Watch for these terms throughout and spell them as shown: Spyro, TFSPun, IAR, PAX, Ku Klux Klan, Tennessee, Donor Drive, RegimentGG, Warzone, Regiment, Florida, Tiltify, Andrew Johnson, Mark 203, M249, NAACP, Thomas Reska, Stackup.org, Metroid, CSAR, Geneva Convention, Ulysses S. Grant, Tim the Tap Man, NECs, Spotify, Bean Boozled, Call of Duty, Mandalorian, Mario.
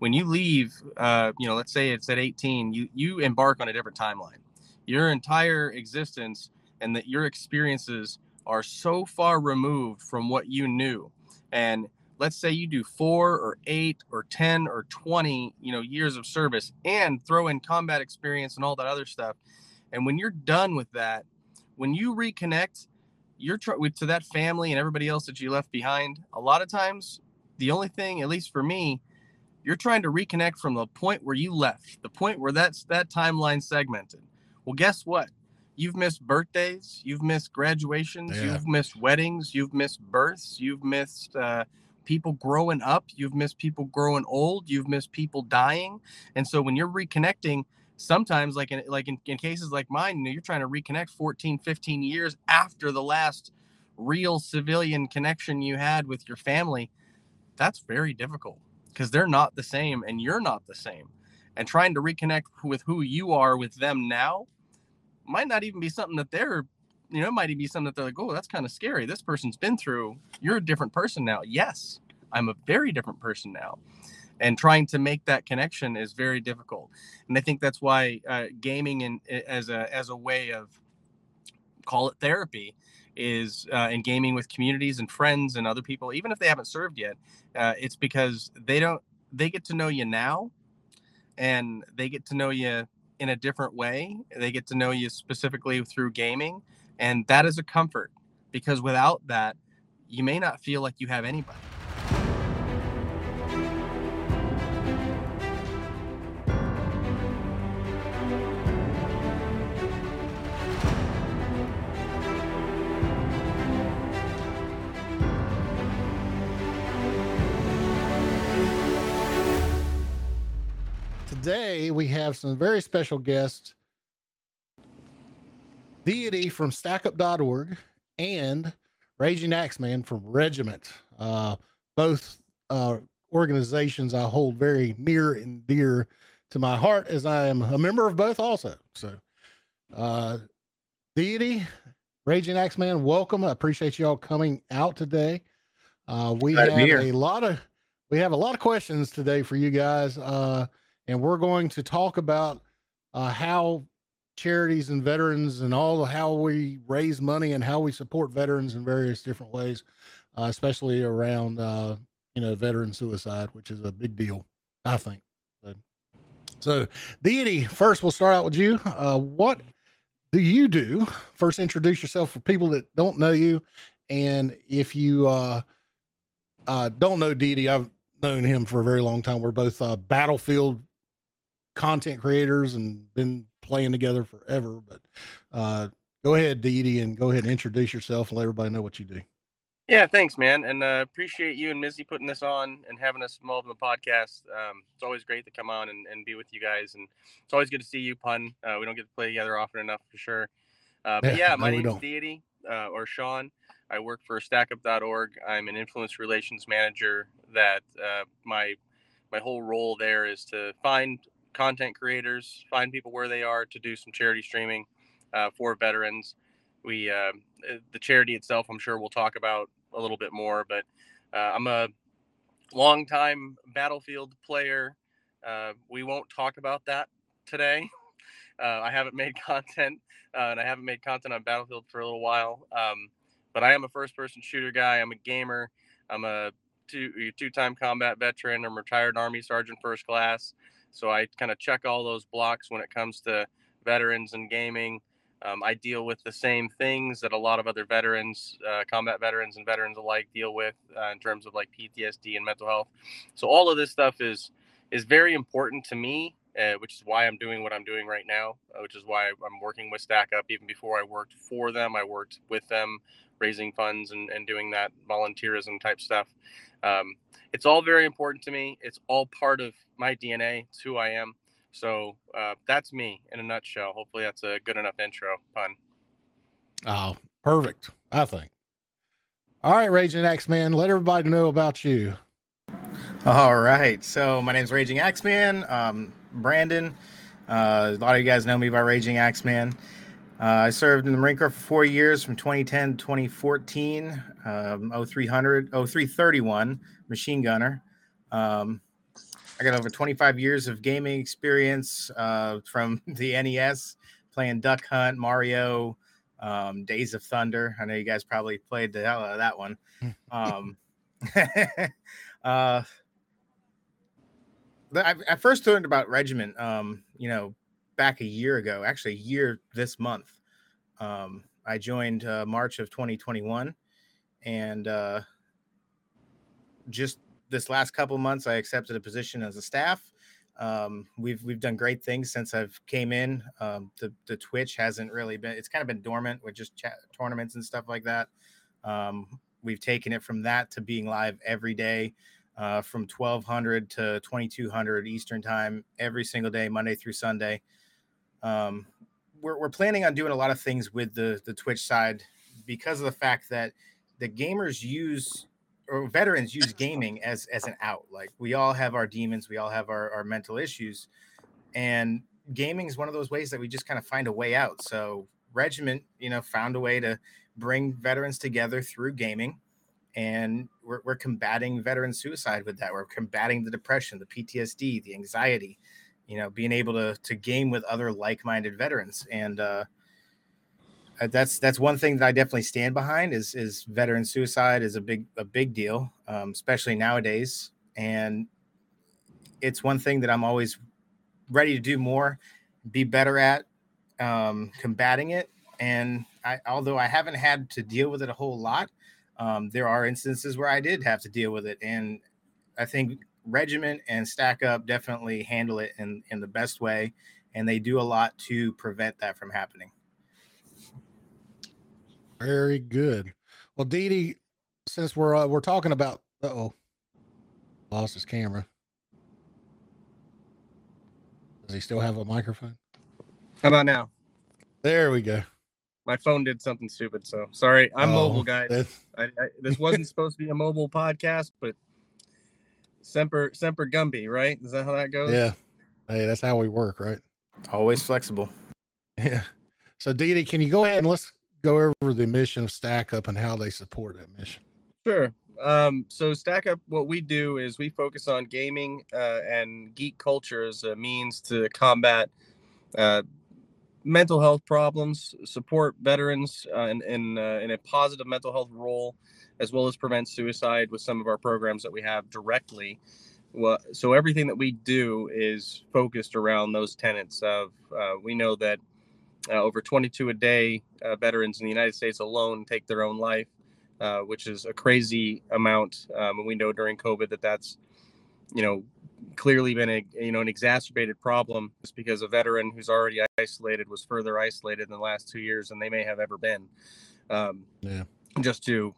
when you leave, you know, let's say it's at 18, you embark on a different timeline. Your entire existence and that your experiences are so far removed from what you knew. And let's say you do 4 or 8 or 10 or 20, you know, years of service, and throw in combat experience and all that other stuff. And when you're done with that, when you reconnect, you're to that family and everybody else that you left behind. A lot of times, the only thing, at least for me, you're trying to reconnect from the point where you left, the point where that's that timeline segmented. Well, guess what? You've missed birthdays, you've missed graduations, you've missed weddings, you've missed births, you've missed people growing up, you've missed people growing old, you've missed people dying. And so when you're reconnecting, sometimes like in cases like mine, you're trying to reconnect 14, 15 years after the last real civilian connection you had with your family. That's very difficult because they're not the same and you're not the same. And trying to reconnect with who you are with them now might not even be something that they're, you know, it might even be something that they're like, oh, that's kind of scary. This person's been through, you're a different person now. Yes, I'm a very different person now. And trying to make that connection is very difficult. And I think that's why gaming as a way of, call it therapy, is in gaming with communities and friends and other people, even if they haven't served yet, it's because they get to know you now, and they get to know you in a different way. They get to know you specifically through gaming. And that is a comfort, because without that, you may not feel like you have anybody. Today, we have some very special guests, Deity from Stackup.org and RagingAxeman from Regiment. Both organizations I hold very near and dear to my heart, as I am a member of both also. So, Deity, RagingAxeman, welcome. I appreciate y'all coming out today. We have a lot of questions today for you guys. And we're going to talk about how charities and veterans and how we raise money and how we support veterans in various different ways, especially around, veteran suicide, which is a big deal, I think. So Deity, first, we'll start out with you. What do you do? First, introduce yourself for people that don't know you. And if you don't know Deity, I've known him for a very long time. We're both Battlefield content creators and been playing together forever, but go ahead, Deity, and go ahead and introduce yourself and let everybody know what you do. Yeah, thanks, man, and appreciate you and Mizzy putting this on and having us involved in the podcast. It's always great to come on and be with you guys, and it's always good to see you, Pun. We don't get to play together often enough, for sure. My name's Deity, or Sean. I work for Stackup.org. I'm an influence relations manager. That my whole role there is to find content creators, find people where they are, to do some charity streaming for veterans. We the charity itself, I'm sure we'll talk about a little bit more, but I'm a longtime Battlefield player. We won't talk about that today. I haven't made content, and I haven't made content on Battlefield for a little while. But I am a first-person shooter guy. I'm a gamer. I'm a two-time combat veteran. I'm a retired Army Sergeant First Class. So I kind of check all those blocks when it comes to veterans and gaming. I deal with the same things that a lot of other veterans, combat veterans and veterans alike, deal with in terms of like PTSD and mental health. So all of this stuff is very important to me, which is why I'm doing what I'm doing right now, which is why I'm working with Stack Up. Even before I worked for them, I worked with them, raising funds and doing that volunteerism type stuff. It's all very important to me. It's all part of my DNA. It's who I am. So that's me in a nutshell. Hopefully that's a good enough intro, Pun. Oh, perfect, I think. All right, RagingAxeman, let everybody know about you. All right. So my name's RagingAxeman. Brandon. A lot of you guys know me by RagingAxeman. I served in the Marine Corps for 4 years, from 2010 to 2014, 0300, 0331, machine gunner. I got over 25 years of gaming experience from the NES, playing Duck Hunt, Mario, Days of Thunder. I know you guys probably played the hell out of that one. I first learned about Regiment, back a year ago, actually a year this month. I joined March of 2021, and just this last couple months, I accepted a position as a staff. We've done great things since I've came in. The Twitch hasn't really been, it's kind of been dormant with just tournaments and stuff like that. We've taken it from that to being live every day, from 1200 to 2200 Eastern time, every single day, Monday through Sunday. We're planning on doing a lot of things with the Twitch side because of the fact that the gamers use, or veterans use, gaming as an out. Like, we all have our demons. We all have our mental issues, and gaming is one of those ways that we just kind of find a way out. So Regiment, found a way to bring veterans together through gaming, and we're combating veteran suicide with that. We're combating the depression, the PTSD, the anxiety, being able to game with other like-minded veterans. And that's one thing that I definitely stand behind is veteran suicide is a big deal, especially nowadays. And it's one thing that I'm always ready to do more, be better at combating it. And although I haven't had to deal with it a whole lot, there are instances where I did have to deal with it. And I think Regiment and Stack Up definitely handle it in the best way, and they do a lot to prevent that from happening. Very good. Well, Deity, since we're talking about lost his camera. Does he still have a microphone? How about now? There we go. My phone did something stupid, so sorry. I'm mobile, guys. I this wasn't supposed to be a mobile podcast, but Semper Gumby, right? Is that how that goes? Yeah. Hey, that's how we work, right? Always flexible. Yeah. So, Deity, can you go ahead and let's go over the mission of Stack Up and how they support that mission? Sure. So Stack Up, what we do is we focus on gaming and geek culture as a means to combat mental health problems, support veterans in a positive mental health role, as well as prevent suicide with some of our programs that we have directly. So everything that we do is focused around those tenets of, we know that over 22 a day veterans in the United States alone take their own life, which is a crazy amount. And we know during COVID that's, clearly been an exacerbated problem, just because a veteran who's already isolated was further isolated in the last 2 years than they may have ever been. Just to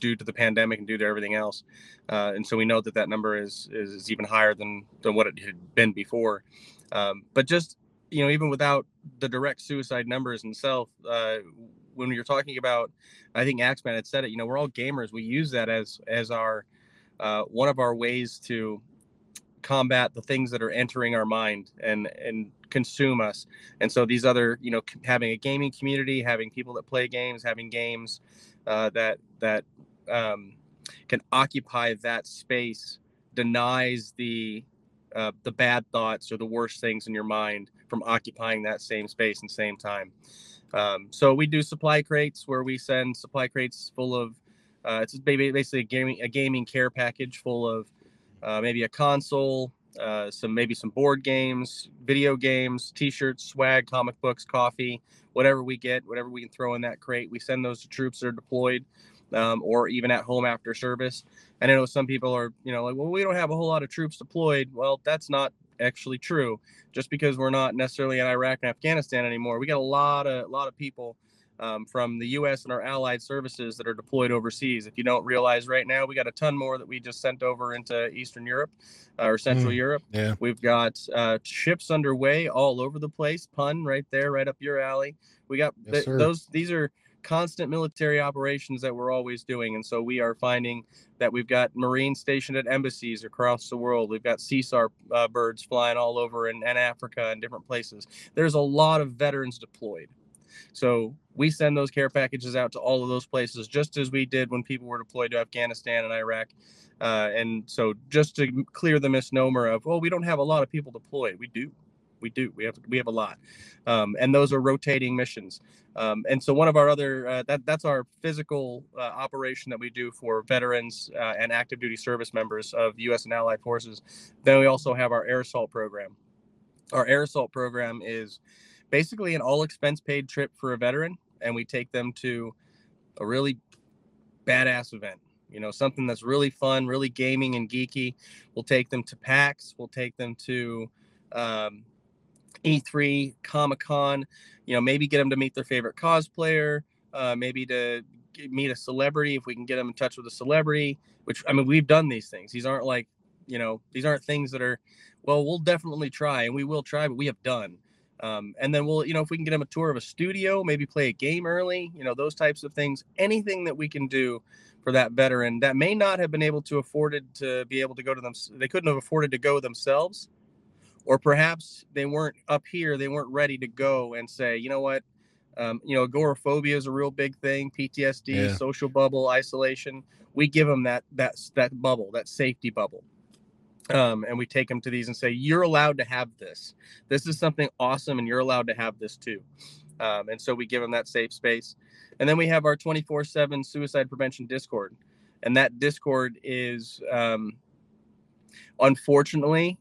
due to the pandemic and due to everything else, and so we know that number is even higher than what it had been before. But just even without the direct suicide numbers themselves, when you're talking about, I think Axeman had said it. We're all gamers. We use that as our one of our ways to combat the things that are entering our mind and consume us. And so these other, having a gaming community, having people that play games, having games that can occupy that space, denies the bad thoughts or the worst things in your mind from occupying that same space and same time. So we do supply crates, where we send supply crates full of it's basically a gaming care package full of maybe a console, some board games, video games, t-shirts, swag, comic books, coffee, whatever we get, whatever we can throw in that crate. We send those to troops that are deployed, or even at home after service. And I know some people are, like, well, we don't have a whole lot of troops deployed. Well, that's not actually true. Just because we're not necessarily in Iraq and Afghanistan anymore, we got a lot of people from the U.S. and our allied services that are deployed overseas. If you don't realize right now, we got a ton more that we just sent over into Eastern Europe or Central Europe. Yeah. We've got ships underway all over the place. Pun right there, right up your alley. We got those. These are constant military operations that we're always doing. And so we are finding that we've got Marines stationed at embassies across the world. We've got CSAR birds flying all over in Africa and different places. There's a lot of veterans deployed. So we send those care packages out to all of those places, just as we did when people were deployed to Afghanistan and Iraq. And so just to clear the misnomer of, well, we don't have a lot of people deployed. We do. We have a lot. And those are rotating missions. And so one of our other, that's our physical operation that we do for veterans and active duty service members of U.S. and allied forces. Then we also have our air assault program. Our air assault program is basically an all expense paid trip for a veteran. And we take them to a really badass event. You know, something that's really fun, really gaming and geeky. We'll take them to PAX. We'll take them to E3, Comic-Con, you know, maybe get them to meet their favorite cosplayer, maybe to meet a celebrity if we can get them in touch with a celebrity, which, I mean, we've done these things. These aren't like, you know, these aren't things that are, well, we'll definitely try and we will try, but we have done. And then we'll, you know, if we can get them a tour of a studio, maybe play a game early, you know, those types of things, anything that we can do for that veteran that may not have been able to afforded to be able to go to them. They couldn't have afforded to go themselves. Or perhaps they weren't up here, they weren't ready to go and say, you know what, you know, agoraphobia is a real big thing, PTSD, yeah. Social bubble, isolation. We give them that bubble, that safety bubble. And we take them to these and say, you're allowed to have this. This is something awesome and you're allowed to have this too. And so we give them that safe space. And then we have our 24/7 suicide prevention Discord. And that Discord is, unfortunately,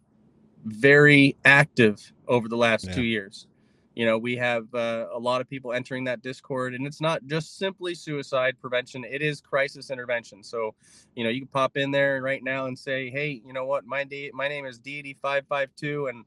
very active over the last 2 years. You know, we have a lot of people entering that Discord, and it's not just simply suicide prevention, it is crisis intervention. So, you know, you can pop in there right now and say, hey, you know what, my name is Deity 552, and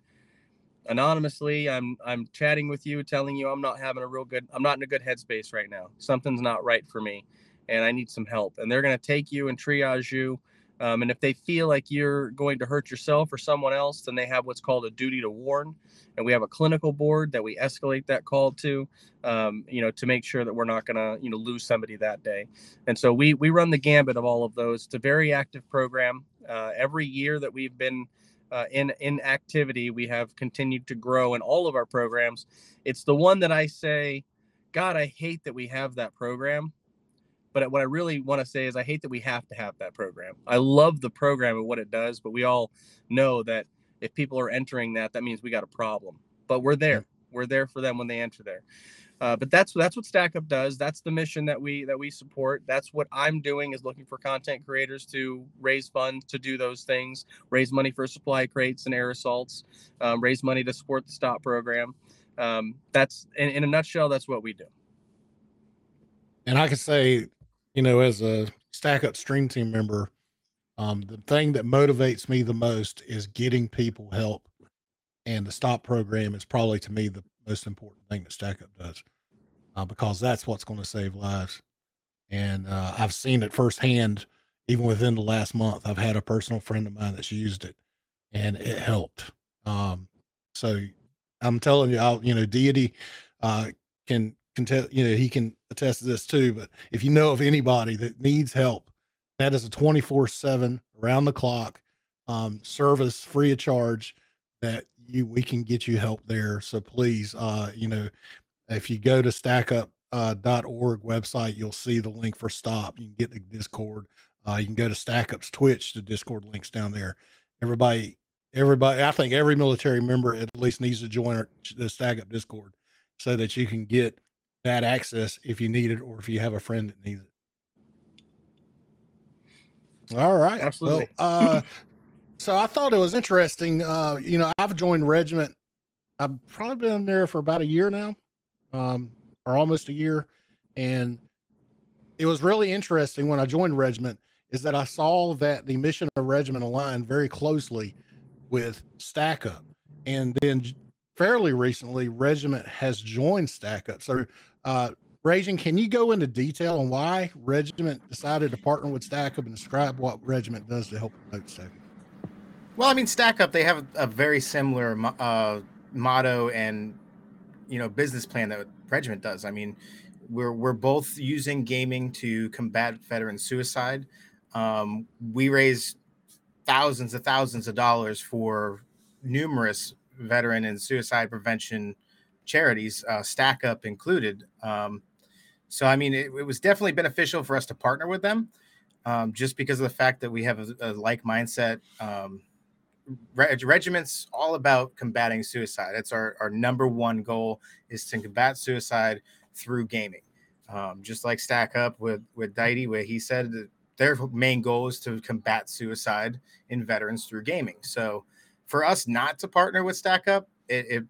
anonymously I'm chatting with you, telling you I'm not in a good headspace right now, something's not right for me and I need some help. And they're going to take you and triage you. And if they feel like you're going to hurt yourself or someone else, then they have what's called a duty to warn. And we have a clinical board that we escalate that call to, you know, to make sure that we're not going to, you know, lose somebody that day. And so we run the gambit of all of those. It's a very active program. Every year that we've been in activity, we have continued to grow in all of our programs. It's the one that I say, God, I hate that we have that program. But what I really want to say is I hate that we have to have that program. I love the program and what it does, but we all know that if people are entering that, that means we got a problem. But we're there. We're there for them when they enter there. But that's what Stack Up does. That's the mission that we support. That's what I'm doing, is looking for content creators to raise funds to do those things, raise money for supply crates and air assaults, raise money to support the STOP program. That's in a nutshell, that's what we do. And I can say, you know, as a Stack Up stream team member, the thing that motivates me the most is getting people help. And the STOP program is probably, to me, the most important thing that Stack Up does, because that's what's going to save lives. And I've seen it firsthand, even within the last month. I've had a personal friend of mine that's used it, and it helped. So I'm telling you, you know, Deity can tell, you know, he can attest to this too, but if you know of anybody that needs help, that is a 24/7 around the clock service, free of charge, that we can get you help there. So please, you know, if you go to stackup.org website, you'll see the link for STOP. You can get the Discord. You can go to Stackup's Twitch, the Discord link's down there. Everybody, I think every military member at least needs to join the Stackup Discord so that you can get that access if you need it, or if you have a friend that needs it. All right. Absolutely. Well, so I thought it was interesting. You know, I've joined Regiment. I've probably been there for about a year now, or almost a year. And it was really interesting when I joined Regiment, is that I saw that the mission of Regiment aligned very closely with Stack Up. And then fairly recently, Regiment has joined Stack Up. So, Raging, can you go into detail on why Regiment decided to partner with Stack Up and describe what Regiment does to help promote Stack Up? Well, I mean, Stack Up, they have a very similar motto and, you know, business plan that Regiment does. I mean, we're both using gaming to combat veteran suicide. We raise thousands of dollars for numerous veteran and suicide prevention charities, Stack Up included. So, I mean, it was definitely beneficial for us to partner with them, just because of the fact that we have a like mindset. Regiment's all about combating suicide. That's our number one goal, is to combat suicide through gaming. Just like Stack Up with Deity, where he said that their main goal is to combat suicide in veterans through gaming. So for us not to partner with Stack Up, it's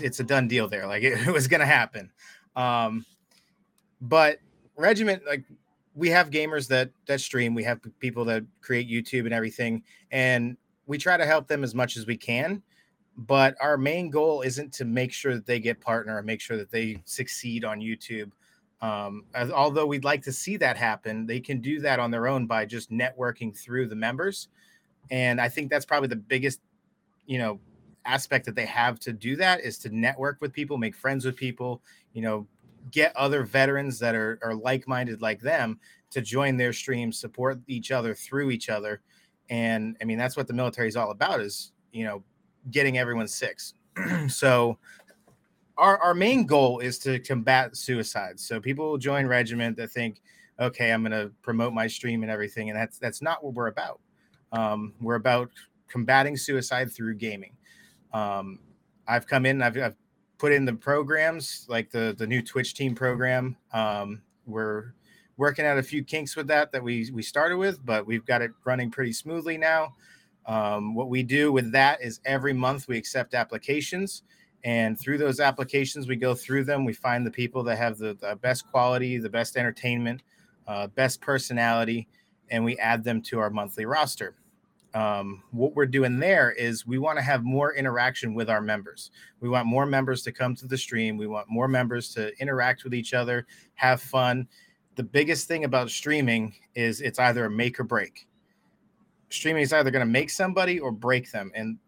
a done deal there. Like it was going to happen. But Regiment, like, we have gamers that stream, we have people that create YouTube and everything, and we try to help them as much as we can. But our main goal isn't to make sure that they get partner or make sure that they succeed on YouTube. Although we'd like to see that happen, they can do that on their own by just networking through the members. And I think that's probably the biggest, aspect that they have to do that, is to network with people, make friends with people, get other veterans that are like-minded like them to join their streams, support each other through each other. And I mean, that's what the military is all about, is, getting everyone six. So our main goal is to combat suicide. So people will join Regiment that think, okay, I'm going to promote my stream and everything. And that's not what we're about. We're about combating suicide through gaming. I've come in, I've put in the programs, like the new Twitch team program. We're working out a few kinks with that we started with, but we've got it running pretty smoothly now. What we do with that is every month we accept applications, and through those applications, we go through them. We find the people that have the best quality, the best entertainment, best personality, and we add them to our monthly roster. What we're doing there is we want to have more interaction with our members. We want more members to come to the stream. We want more members to interact with each other, have fun. The biggest thing about streaming is it's either a make or break. Streaming is either going to make somebody or break them. And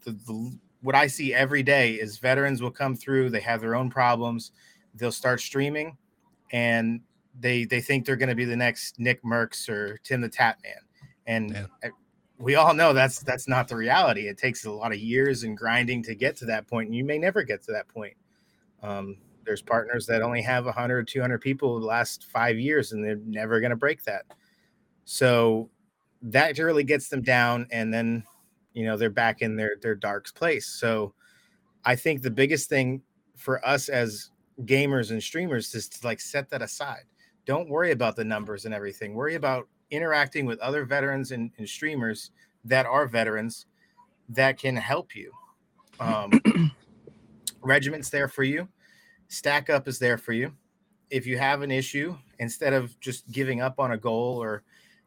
what I see every day is veterans will come through. They have their own problems. They'll start streaming, and they think they're going to be the next Nick Mercs or Tim the Tap Man. And yeah. We all know that's not the reality. It takes a lot of years and grinding to get to that point, and you may never get to that point. There's partners that only have 100 or 200 people the last 5 years, and they're never going to break that. So that really gets them down, and then they're back in their dark place. So I think the biggest thing for us as gamers and streamers is to set that aside. Don't worry about the numbers and everything. Worry about interacting with other veterans and streamers that are veterans that can help you. Regiment's there for you. Stack Up is there for you. If you have an issue, instead of just giving up on a goal or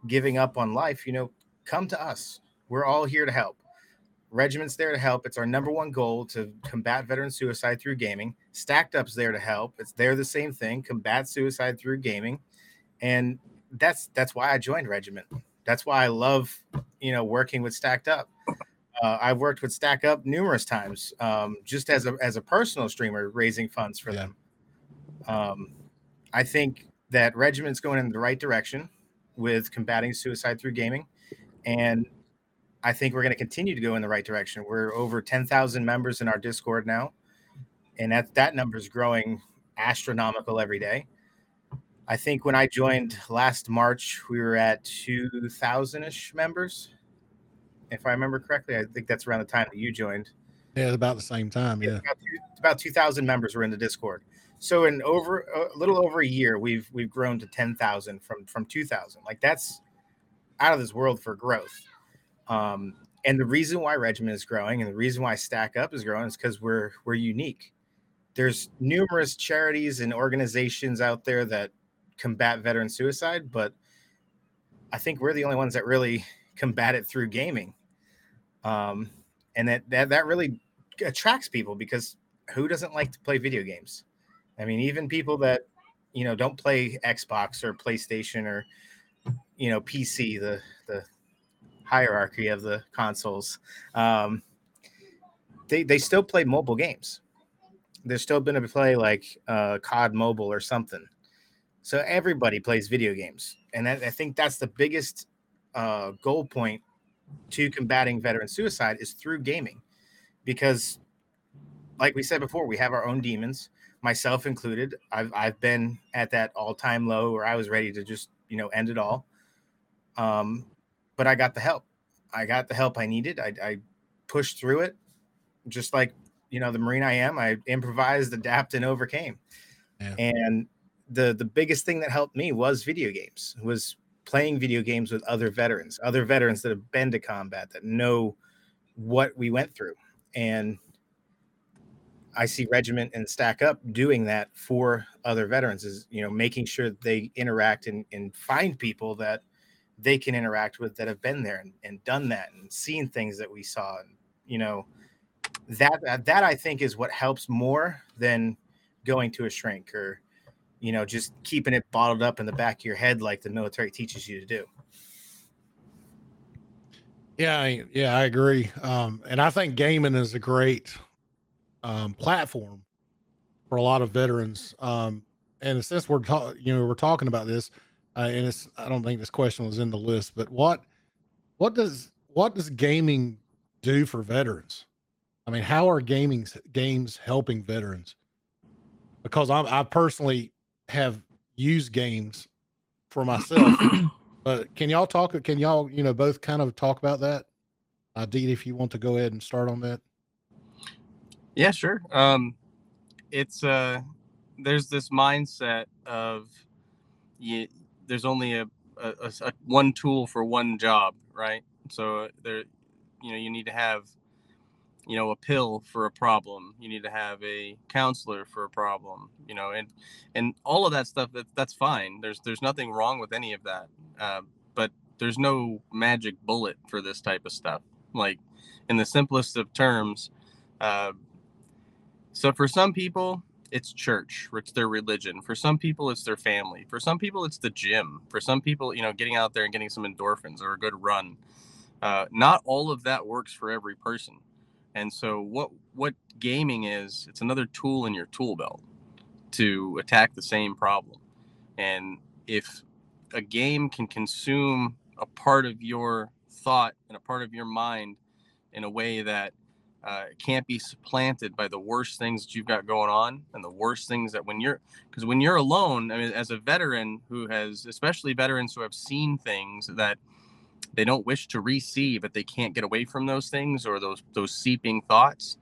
giving up on life, come to us. We're all here to help. Regiment's there to help. It's our number one goal to combat veteran suicide through gaming. Stacked Up's there to help. They're the same thing, combat suicide through gaming. And that's why I joined Regiment. That's why I love, working with Stacked Up. I've worked with Stack Up numerous times, just as a personal streamer, raising funds for them. I think that Regiment's going in the right direction with combating suicide through gaming, and I think we're going to continue to go in the right direction. We're over 10,000 members in our Discord now, and that number's growing astronomical every day. I think when I joined last March, we were at 2,000-ish members. If I remember correctly, I think that's around the time that you joined. Yeah, about the same time. Yeah. About 2,000 members were in the Discord. So in over a little over a year, we've grown to 10,000 from 2,000. Like, that's out of this world for growth. And the reason why Regiment is growing and the reason why Stack Up is growing is because we're unique. There's numerous charities and organizations out there that combat veteran suicide, but I think we're the only ones that really combat it through gaming. And that really attracts people, because who doesn't like to play video games? I mean, even people that, don't play Xbox or PlayStation or, PC, the hierarchy of the consoles, they still play mobile games. They're still going to play COD Mobile or something. So everybody plays video games. And I think that's the biggest goal point to combating veteran suicide, is through gaming. Because like we said before, we have our own demons, myself included. I've been at that all-time low where I was ready to just, you know, end it all. But I got the help. I got the help I needed. I pushed through it. Just like, you know, the Marine I am, I improvised, adapted, and overcame. Yeah. And the biggest thing that helped me was video games, was playing video games with other veterans that have been to combat, that know what we went through. And I see Regiment and Stack Up doing that for other veterans, is, you know, making sure that they interact and find people that they can interact with that have been there and done that and seen things that we saw. And, you know, that I think is what helps more than going to a shrink or, you know, just keeping it bottled up in the back of your head like the military teaches you to do. Yeah, I agree. And I think gaming is a great platform for a lot of veterans. And since we're talking about this, and I don't think this question was in the list, but what does gaming do for veterans? I mean, how are games helping veterans? Because I personally have used games for myself. But can y'all, you know, both kind of talk about that? Deity, if you want to go ahead and start on that. Yeah, sure. It's there's this mindset of there's only a one tool for one job, right? So there, you know, you need to have, you know, a pill for a problem. You need to have a counselor for a problem, you know, and all of that stuff. That's fine. There's nothing wrong with any of that. But there's no magic bullet for this type of stuff. Like, in the simplest of terms. So for some people, it's church. It's their religion. For some people, it's their family. For some people, it's the gym. For some people, you know, getting out there and getting some endorphins or a good run. Not all of that works for every person. And so what gaming is, it's another tool in your tool belt to attack the same problem. And if a game can consume a part of your thought and a part of your mind in a way that can't be supplanted by the worst things that you've got going on, and the worst things that when you're alone, I mean, as a veteran who has, especially veterans who have seen things that they don't wish to receive, but they can't get away from those things or those seeping thoughts.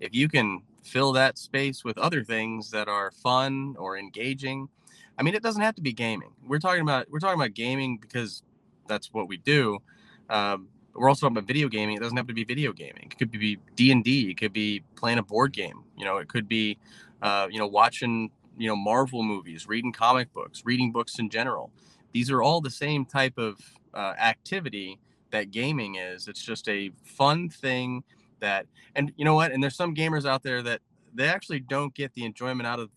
If you can fill that space with other things that are fun or engaging, I mean, it doesn't have to be gaming. We're talking about gaming because that's what we do. We're also talking about video gaming. It doesn't have to be video gaming. It could be D&D. It could be playing a board game. You know, it could be, you know, watching, you know, Marvel movies, reading comic books, reading books in general. These are all the same type of activity that gaming is. It's just a fun thing that, and you know what? And there's some gamers out there that they actually don't get the enjoyment out of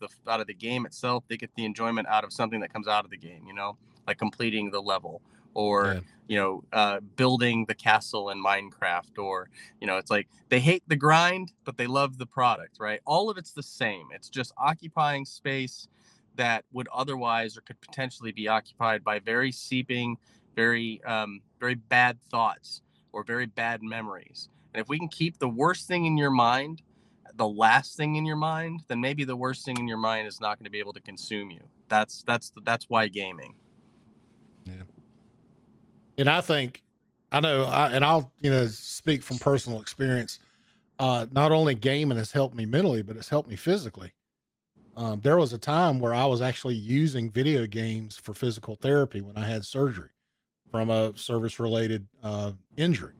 the game itself. They get the enjoyment out of something that comes out of the game, you know, like completing the level or, yeah, you know, building the castle in Minecraft, or, you know, it's like they hate the grind, but they love the product, right? All of it's the same. It's just occupying space that would otherwise or could potentially be occupied by very seeping, very bad thoughts or very bad memories. And if we can keep the worst thing in your mind, the last thing in your mind, then maybe the worst thing in your mind is not going to be able to consume you. That's why gaming. Yeah. And I think, I'll, you know, speak from personal experience. Not only gaming has helped me mentally, but it's helped me physically. There was a time where I was actually using video games for physical therapy when I had surgery from a service-related injury.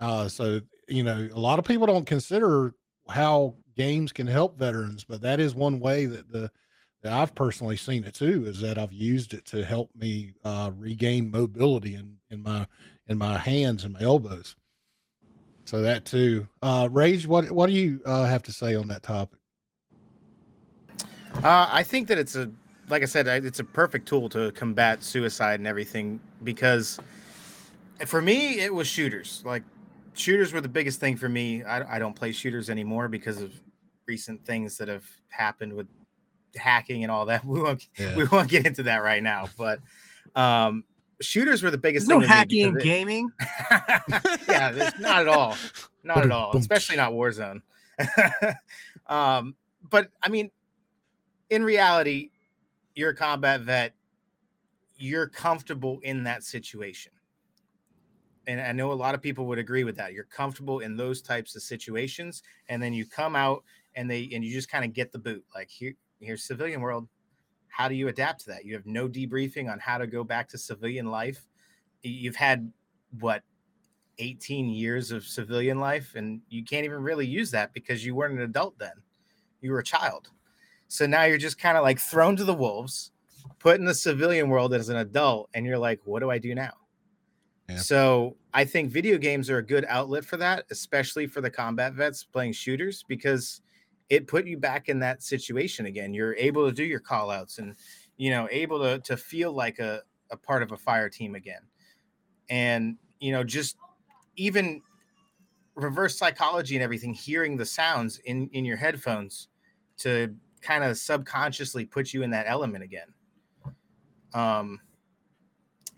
So, you know, a lot of people don't consider how games can help veterans, but that is one way that that I've personally seen it too, is that I've used it to help me regain mobility in my hands and my elbows. So that too. Rage, what do you have to say on that topic? I think that it's like I said, it's a perfect tool to combat suicide and everything, because for me, it was shooters. Like, shooters were the biggest thing for me. I don't play shooters anymore because of recent things that have happened with hacking and all that. We won't get into that right now, but shooters were the biggest thing. No hacking and gaming? Yeah, not at all. Not at all, especially not Warzone. But I mean, in reality, you're a combat vet. You're comfortable in that situation. And I know a lot of people would agree with that. You're comfortable in those types of situations. And then you come out and you just kind of get the boot. Like here's civilian world. How do you adapt to that? You have no debriefing on how to go back to civilian life. You've had, 18 years of civilian life, and you can't even really use that because you weren't an adult then. You were a child. So now you're just kind of like thrown to the wolves, put in the civilian world as an adult, and you're like, what do I do now? Yeah. So I think video games are a good outlet for that, especially for the combat vets playing shooters, because it put you back in that situation again. You're able to do your call outs and, able to feel like a part of a fire team again. And, just even reverse psychology and everything, hearing the sounds in your headphones to kind of subconsciously put you in that element again. And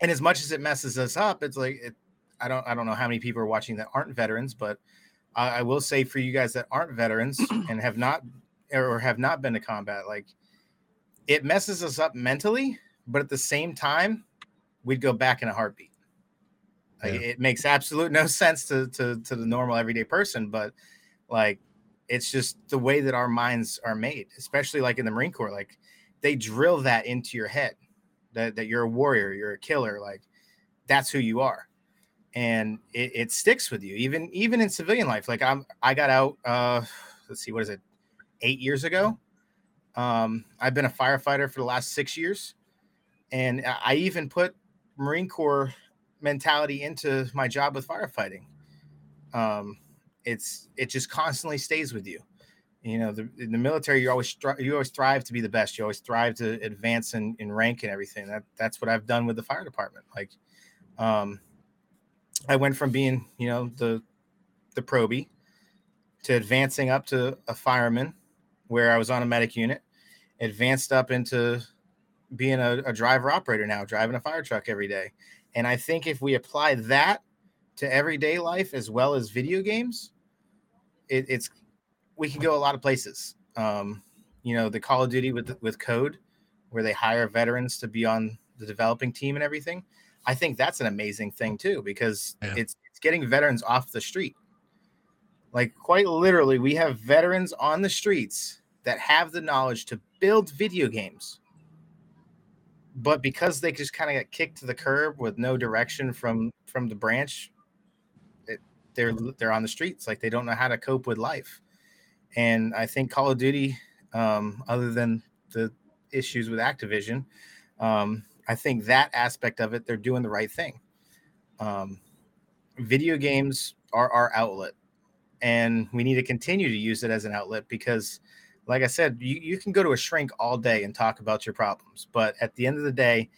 as much as it messes us up, it's like, I don't know how many people are watching that aren't veterans, but I will say for you guys that aren't veterans and have not been to combat, like it messes us up mentally, but at the same time, we'd go back in a heartbeat. Like, yeah. It makes absolute no sense to the normal everyday person, but like, it's just the way that our minds are made, especially like in the Marine Corps, like they drill that into your head. That you're a warrior, you're a killer, like that's who you are, and it sticks with you even in civilian life. Like I got out, 8 years ago. I've been a firefighter for the last 6 years, and I even put Marine Corps mentality into my job with firefighting. It just constantly stays with you. In the military, you always thrive to be the best. You always thrive to advance in rank and everything. That's what I've done with the fire department. Like, I went from being, the probie to advancing up to a fireman, where I was on a medic unit, advanced up into being a driver operator now, driving a fire truck every day. And I think if we apply that to everyday life as well as video games, we can go a lot of places. The Call of Duty with Code, where they hire veterans to be on the developing team and everything. I think that's an amazing thing too, because it's getting veterans off the street. Like quite literally, we have veterans on the streets that have the knowledge to build video games, but because they just kind of got kicked to the curb with no direction from the branch, they're on the streets. Like they don't know how to cope with life. And I think Call of Duty, other than the issues with Activision, I think that aspect of it, they're doing the right thing. Video games are our outlet, and we need to continue to use it as an outlet because, like I said, you can go to a shrink all day and talk about your problems. But at the end of the day,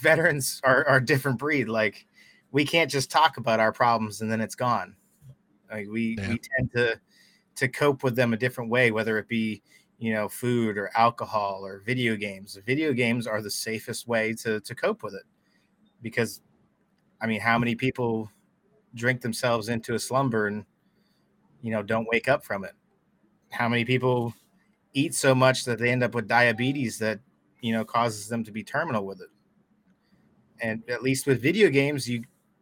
veterans are a different breed. Like, we can't just talk about our problems and then it's gone. Like we tend to cope with them a different way, whether it be, food or alcohol or video games. Video games are the safest way to cope with it because, I mean, how many people drink themselves into a slumber and, don't wake up from it? How many people eat so much that they end up with diabetes that, causes them to be terminal with it? And at least with video games,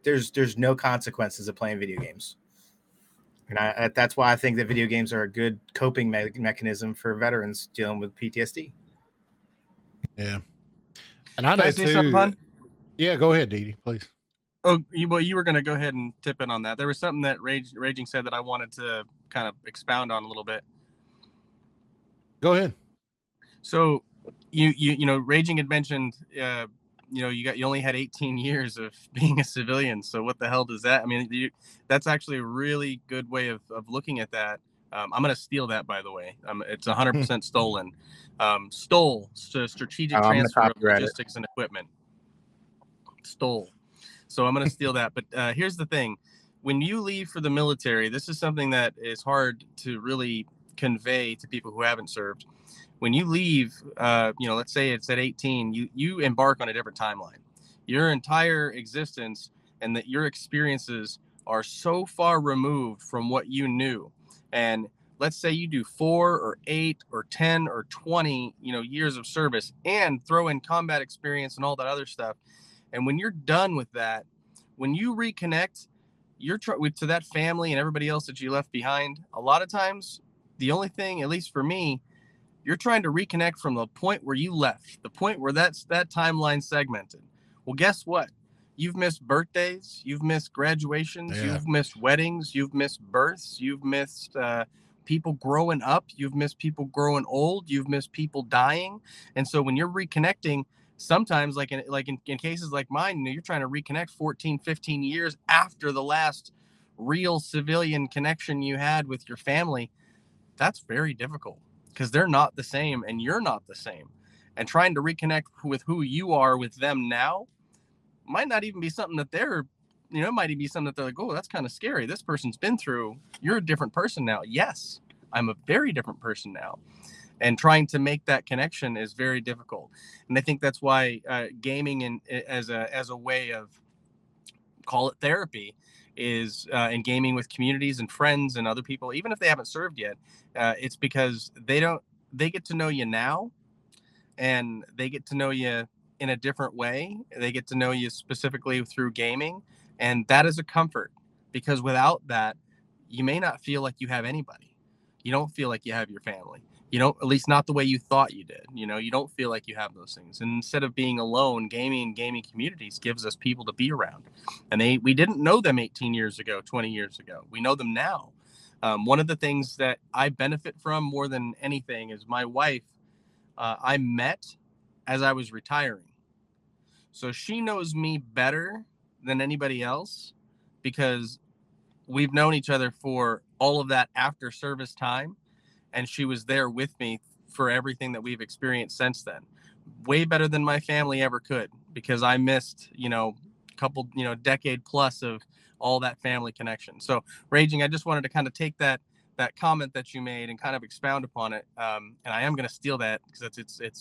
there's no consequences of playing video games. And that's why I think that video games are a good coping mechanism for veterans dealing with PTSD. Yeah. And I do something fun? Yeah, go ahead, Deity, please. Oh, you were going to go ahead and tip in on that. There was something that Raging said that I wanted to kind of expound on a little bit. Go ahead. So, you know, Raging had mentioned, you only had 18 years of being a civilian. So what the hell does that? I mean, that's actually a really good way of looking at that. I'm going to steal that, by the way. It's 100% stolen. So strategic transfer of logistics and equipment. Stole. So I'm going to steal that. But here's the thing. When you leave for the military, this is something that is hard to really convey to people who haven't served. When you leave, let's say it's at 18, you embark on a different timeline. Your entire existence and that your experiences are so far removed from what you knew. And let's say you do 4 or 8 or 10 or 20, you know, years of service, and throw in combat experience and all that other stuff. And when you're done with that, when you reconnect, you're to that family and everybody else that you left behind. A lot of times, the only thing, at least for me, you're trying to reconnect from the point where you left, the point where that's that timeline segmented. Well, guess what? You've missed birthdays, you've missed graduations, you've missed weddings, you've missed births, you've missed people growing up, you've missed people growing old, you've missed people dying. And so when you're reconnecting, sometimes like in cases like mine, you're trying to reconnect 14, 15 years after the last real civilian connection you had with your family. That's very difficult because they're not the same and you're not the same. And trying to reconnect with who you are with them now might not even be something that they're, you know, it might even be something that they're like, oh, that's kind of scary. This person's been through, you're a different person now. Yes, I'm a very different person now. And trying to make that connection is very difficult. And I think that's why gaming and as a way of, call it therapy, is in gaming with communities and friends and other people, even if they haven't served yet, it's because they get to know you now, and they get to know you in a different way. They get to know you specifically through gaming, and that is a comfort, because without that, you may not feel like you have anybody. You don't feel like you have your family. You don't, at least not the way you thought you did. You know, you don't feel like you have those things. And instead of being alone, gaming and gaming communities gives us people to be around. And we didn't know them 18 years ago, 20 years ago. We know them now. One of the things that I benefit from more than anything is my wife. I met as I was retiring. So she knows me better than anybody else because we've known each other for all of that after service time. And she was there with me for everything that we've experienced since then, way better than my family ever could, because I missed, you know, a couple, you know, decade plus of all that family connection. So Raging, I just wanted to kind of take that comment that you made and kind of expound upon it. And I am going to steal that because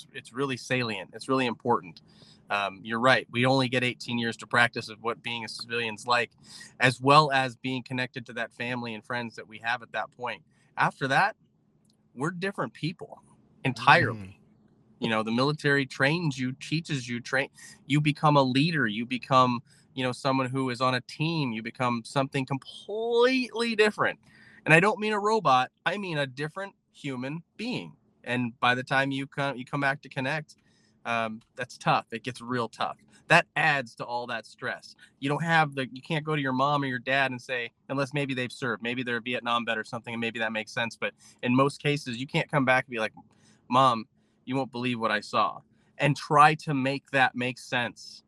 it's really salient. It's really important. You're right. We only get 18 years to practice of what being a civilian's like, as well as being connected to that family and friends that we have at that point. After that, we're different people entirely. You know, the military trains you, teaches you, you become a leader. You become, you know, someone who is on a team. You become something completely different. And I don't mean a robot. I mean a different human being. And by the time you come back to connect, that's tough. It gets real tough. That adds to all that stress. You can't go to your mom or your dad and say, unless maybe they've served, maybe they're a Vietnam vet or something, and maybe that makes sense. But in most cases, you can't come back and be like, Mom, you won't believe what I saw, and try to make that make sense.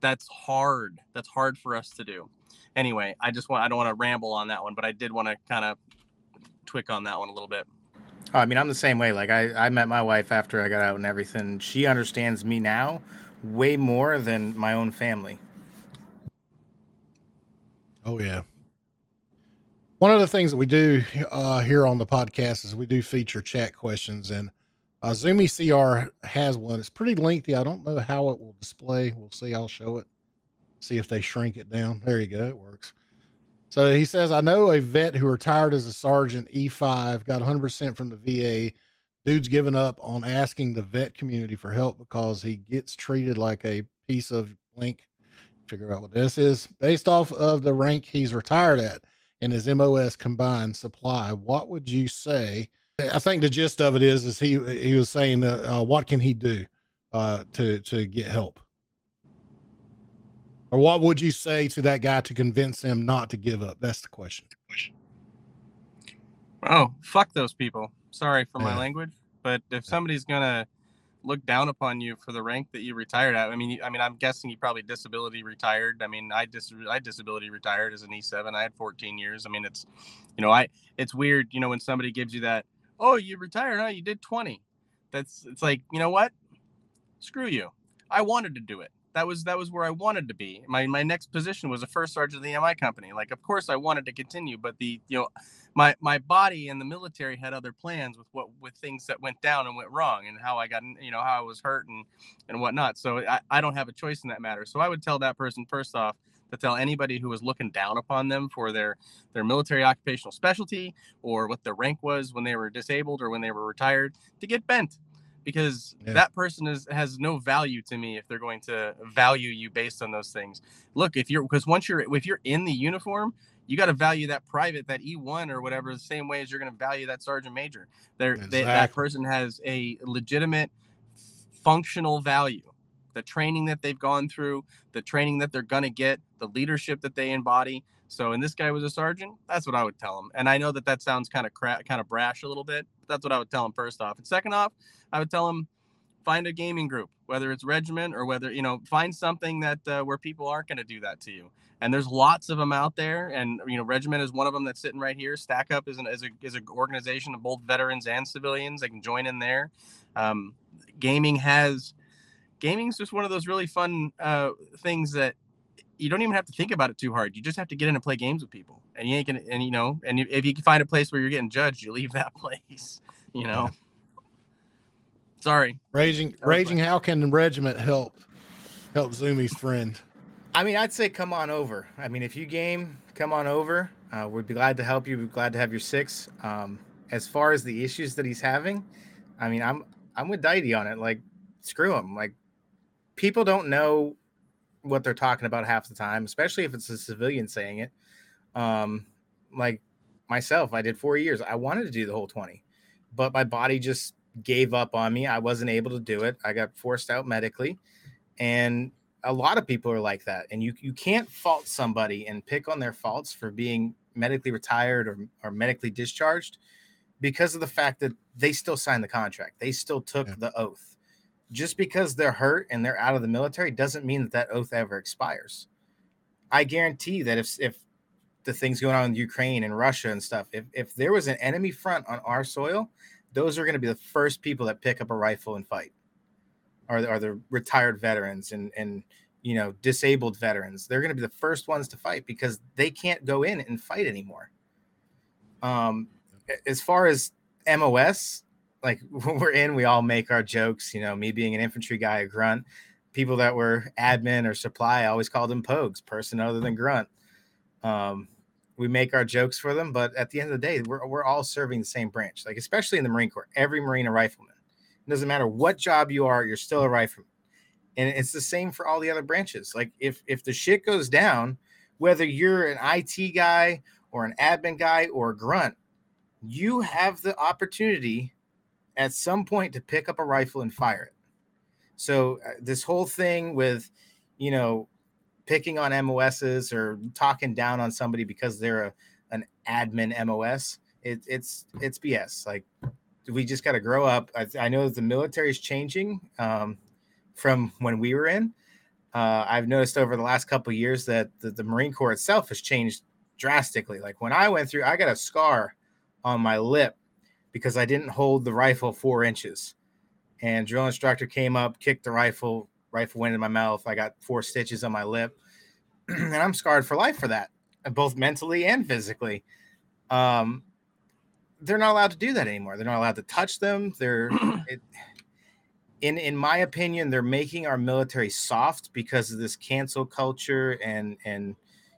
That's hard. That's hard for us to do. Anyway, I don't want to ramble on that one, but I did want to kind of twick on that one a little bit. I mean, I'm the same way. Like I met my wife after I got out and everything. She understands me now way more than my own family. Oh, yeah. One of the things that we do here on the podcast is we do feature chat questions, and Zoomy CR has one. It's pretty lengthy. I don't know how it will display. We'll see. I'll show it. See if they shrink it down. There you go. It works. So he says, I know a vet who retired as a sergeant, E5, got 100% from the VA. Dude's given up on asking the vet community for help because he gets treated like a piece of blank. Figure out what this is. Based off of the rank he's retired at and his MOS combined supply, what would you say? I think the gist of it is he was saying, what can he do to get help? Or what would you say to that guy to convince him not to give up? That's the question. Oh, fuck those people. Sorry for my language, but if somebody's going to look down upon you for the rank that you retired at, I mean, I'm guessing you probably disability retired. I mean, I disability retired as an E7. I had 14 years. I mean, it's, you know, it's weird, you know, when somebody gives you that, oh, you retired, huh? You did 20. It's like, you know what? Screw you. I wanted to do it. That was where I wanted to be. My next position was a first sergeant of the MI company. Like, of course I wanted to continue, but my body and the military had other plans with things that went down and went wrong, and how I got, you know, how I was hurt and whatnot. So I don't have a choice in that matter. So I would tell that person, first off, to tell anybody who was looking down upon them for their military occupational specialty or what their rank was when they were disabled or when they were retired to get bent, because that person has no value to me if they're going to value you based on those things. Look, because once you're in the uniform, you got to value that private, that E1 or whatever, the same way as you're going to value that sergeant major. That person has a legitimate functional value. The training that they've gone through, the training that they're going to get, the leadership that they embody. So, and this guy was a sergeant. That's what I would tell him. And I know that sounds kind of brash a little bit, but that's what I would tell him first off. And second off, I would tell him, find a gaming group, whether it's Regiment or whether, find something that where people aren't going to do that to you. And there's lots of them out there. And, Regiment is one of them that's sitting right here. Stack Up is an organization of both veterans and civilians. They can join in there. Gaming's just one of those really fun things that you don't even have to think about it too hard. You just have to get in and play games with people, and you ain't gonna, and if you can find a place where you're getting judged, you leave that place, Sorry. Raging. How can the Regiment help Zumi's friend? I mean, I'd say come on over. I mean, if you game, come on over. We'd be glad to help you. We'd be glad to have your six. As far as the issues that he's having, I mean, I'm with Deity on it. Like, screw him. Like, people don't know what they're talking about half the time, especially if it's a civilian saying it. Like myself, I did 4 years. I wanted to do the whole 20, but my body just gave up on me. I wasn't able to do it. I got forced out medically. And a lot of people are like that. And you can't fault somebody and pick on their faults for being medically retired or medically discharged because of the fact that they still signed the contract. They still took the oath. Just because they're hurt and they're out of the military doesn't mean that oath ever expires. I guarantee that if the things going on in Ukraine and Russia and stuff, if there was an enemy front on our soil, those are going to be the first people that pick up a rifle and fight are the retired veterans and disabled veterans. They're going to be the first ones to fight because they can't go in and fight anymore. As far as MOS, like when we're in, we all make our jokes, me being an infantry guy, a grunt, people that were admin or supply, I always called them pogues, person other than grunt. We make our jokes for them, but at the end of the day, we're all serving the same branch. Like, especially in the Marine Corps, every Marine a rifleman. It doesn't matter what job you are, you're still a rifleman. And it's the same for all the other branches. Like, if the shit goes down, whether you're an IT guy or an admin guy or a grunt, you have the opportunity at some point to pick up a rifle and fire it. So this whole thing with, picking on MOSs or talking down on somebody because they're an admin MOS, it's BS. Like, we just got to grow up. I know the military is changing from when we were in. I've noticed over the last couple of years that the Marine Corps itself has changed drastically. Like, when I went through, I got a scar on my lip because I didn't hold the rifle 4 inches. And drill instructor came up, kicked the rifle went in my mouth. I got 4 stitches on my lip and I'm scarred for life for that, both mentally and physically. They're not allowed to do that anymore. They're not allowed to touch them. In my opinion, they're making our military soft because of this cancel culture and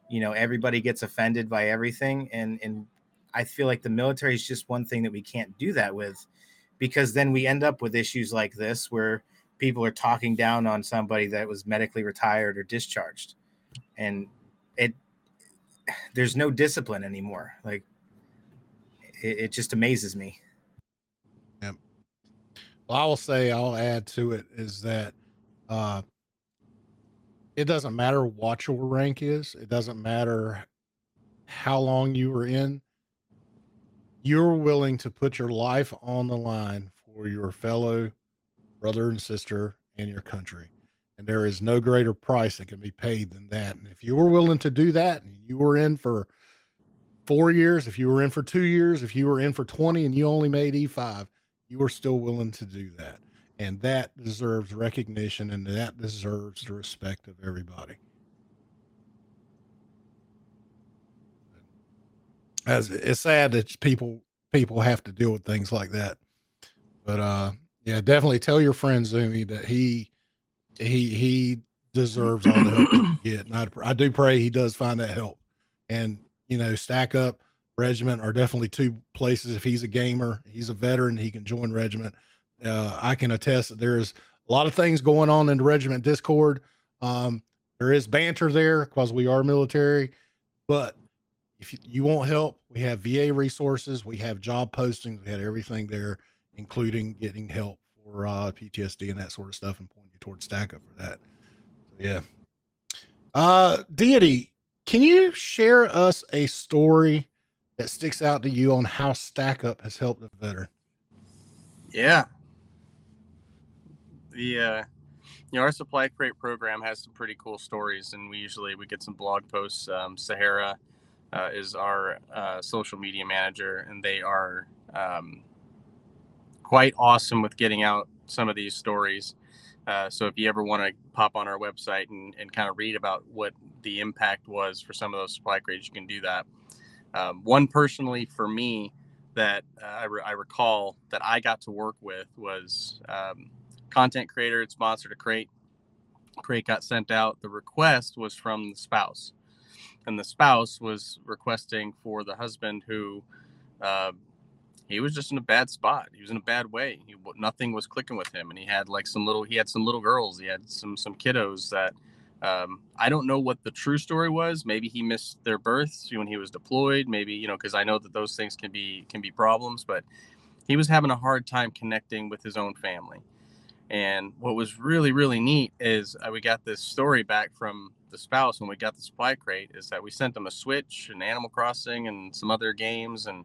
everybody gets offended by everything. And I feel like the military is just one thing that we can't do that with, because then we end up with issues like this where people are talking down on somebody that was medically retired or discharged, and there's no discipline anymore. Like, it just amazes me. Yeah. Well, I'll add to it is that, it doesn't matter what your rank is. It doesn't matter how long you were in. You're willing to put your life on the line for your fellow brother and sister in your country, and there is no greater price that can be paid than that. And if you were willing to do that, and you were in for 4 years, if you were in for 2 years, if you were in for 20 and you only made E5, you were still willing to do that, and that deserves recognition, and that deserves the respect of everybody. As it's sad that people have to deal with things like that, but yeah, definitely tell your friend Zumi that he deserves all the help he can get. And I do pray he does find that help. And, you know, Stack Up, Regiment are definitely two places. If he's a gamer, he's a veteran, he can join Regiment. I can attest that there's a lot of things going on in the Regiment Discord. There is banter there because we are military, but if you want help, we have VA resources, we have job postings, we had everything there, including getting help for PTSD and that sort of stuff, and pointing you towards Stack Up for that. So, yeah. Deity, can you share us a story that sticks out to you on how Stack Up has helped a veteran? Yeah. The you know, our supply crate program has some pretty cool stories, and we get some blog posts. Sahara is our social media manager, and they are quite awesome with getting out some of these stories. So if you ever want to pop on our website and kind of read about what the impact was for some of those supply crates, you can do that. One personally for me that I recall that I got to work with was content creator had sponsored a crate. The crate got sent out. The request was from the spouse, and the spouse was requesting for the husband who he was just in a bad spot. He was in a bad way. Nothing was clicking with him, and he had like some little girls. He had some kiddos that I don't know what the true story was. Maybe he missed their births when he was deployed. Maybe, you know, because I know that those things can be problems. But he was having a hard time connecting with his own family. And what was really, really neat is we got this story back from the spouse when we got the supply crate, is that we sent them a Switch and Animal Crossing and some other games. And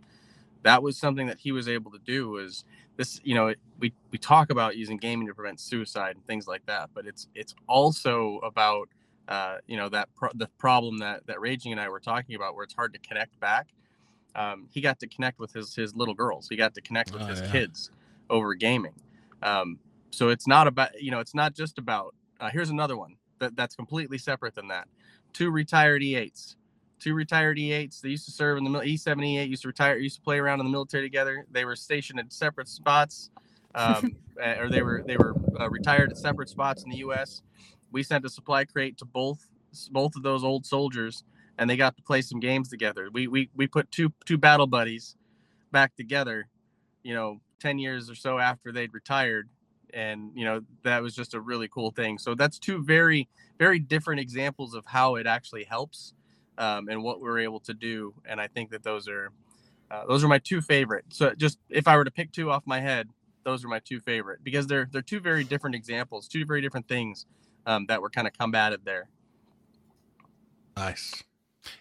that was something that he was able to do, is this, you know, we talk about using gaming to prevent suicide and things like that, but it's also about, you know, the problem that Raging and I were talking about, where it's hard to connect back. He got to connect with his little girls. He got to connect with his kids over gaming. So it's not about, you know, it's not just about, here's another one that's completely separate than that. Two retired E8s. They used to serve in the E78, used to retire, used to play around in the military together. They were stationed at separate spots, or they were retired at separate spots in the U.S. We sent a supply crate to both of those old soldiers, and they got to play some games together. We put two battle buddies back together, you know, 10 years or so after they'd retired. And, you know, that was just a really cool thing. So that's two very, very different examples of how it actually helps, and what we're able to do. And I think that those are my two favorite. So just if I were to pick two off my head, those are my two favorite, because they're two very different examples, two very different things that were kind of combated there. Nice.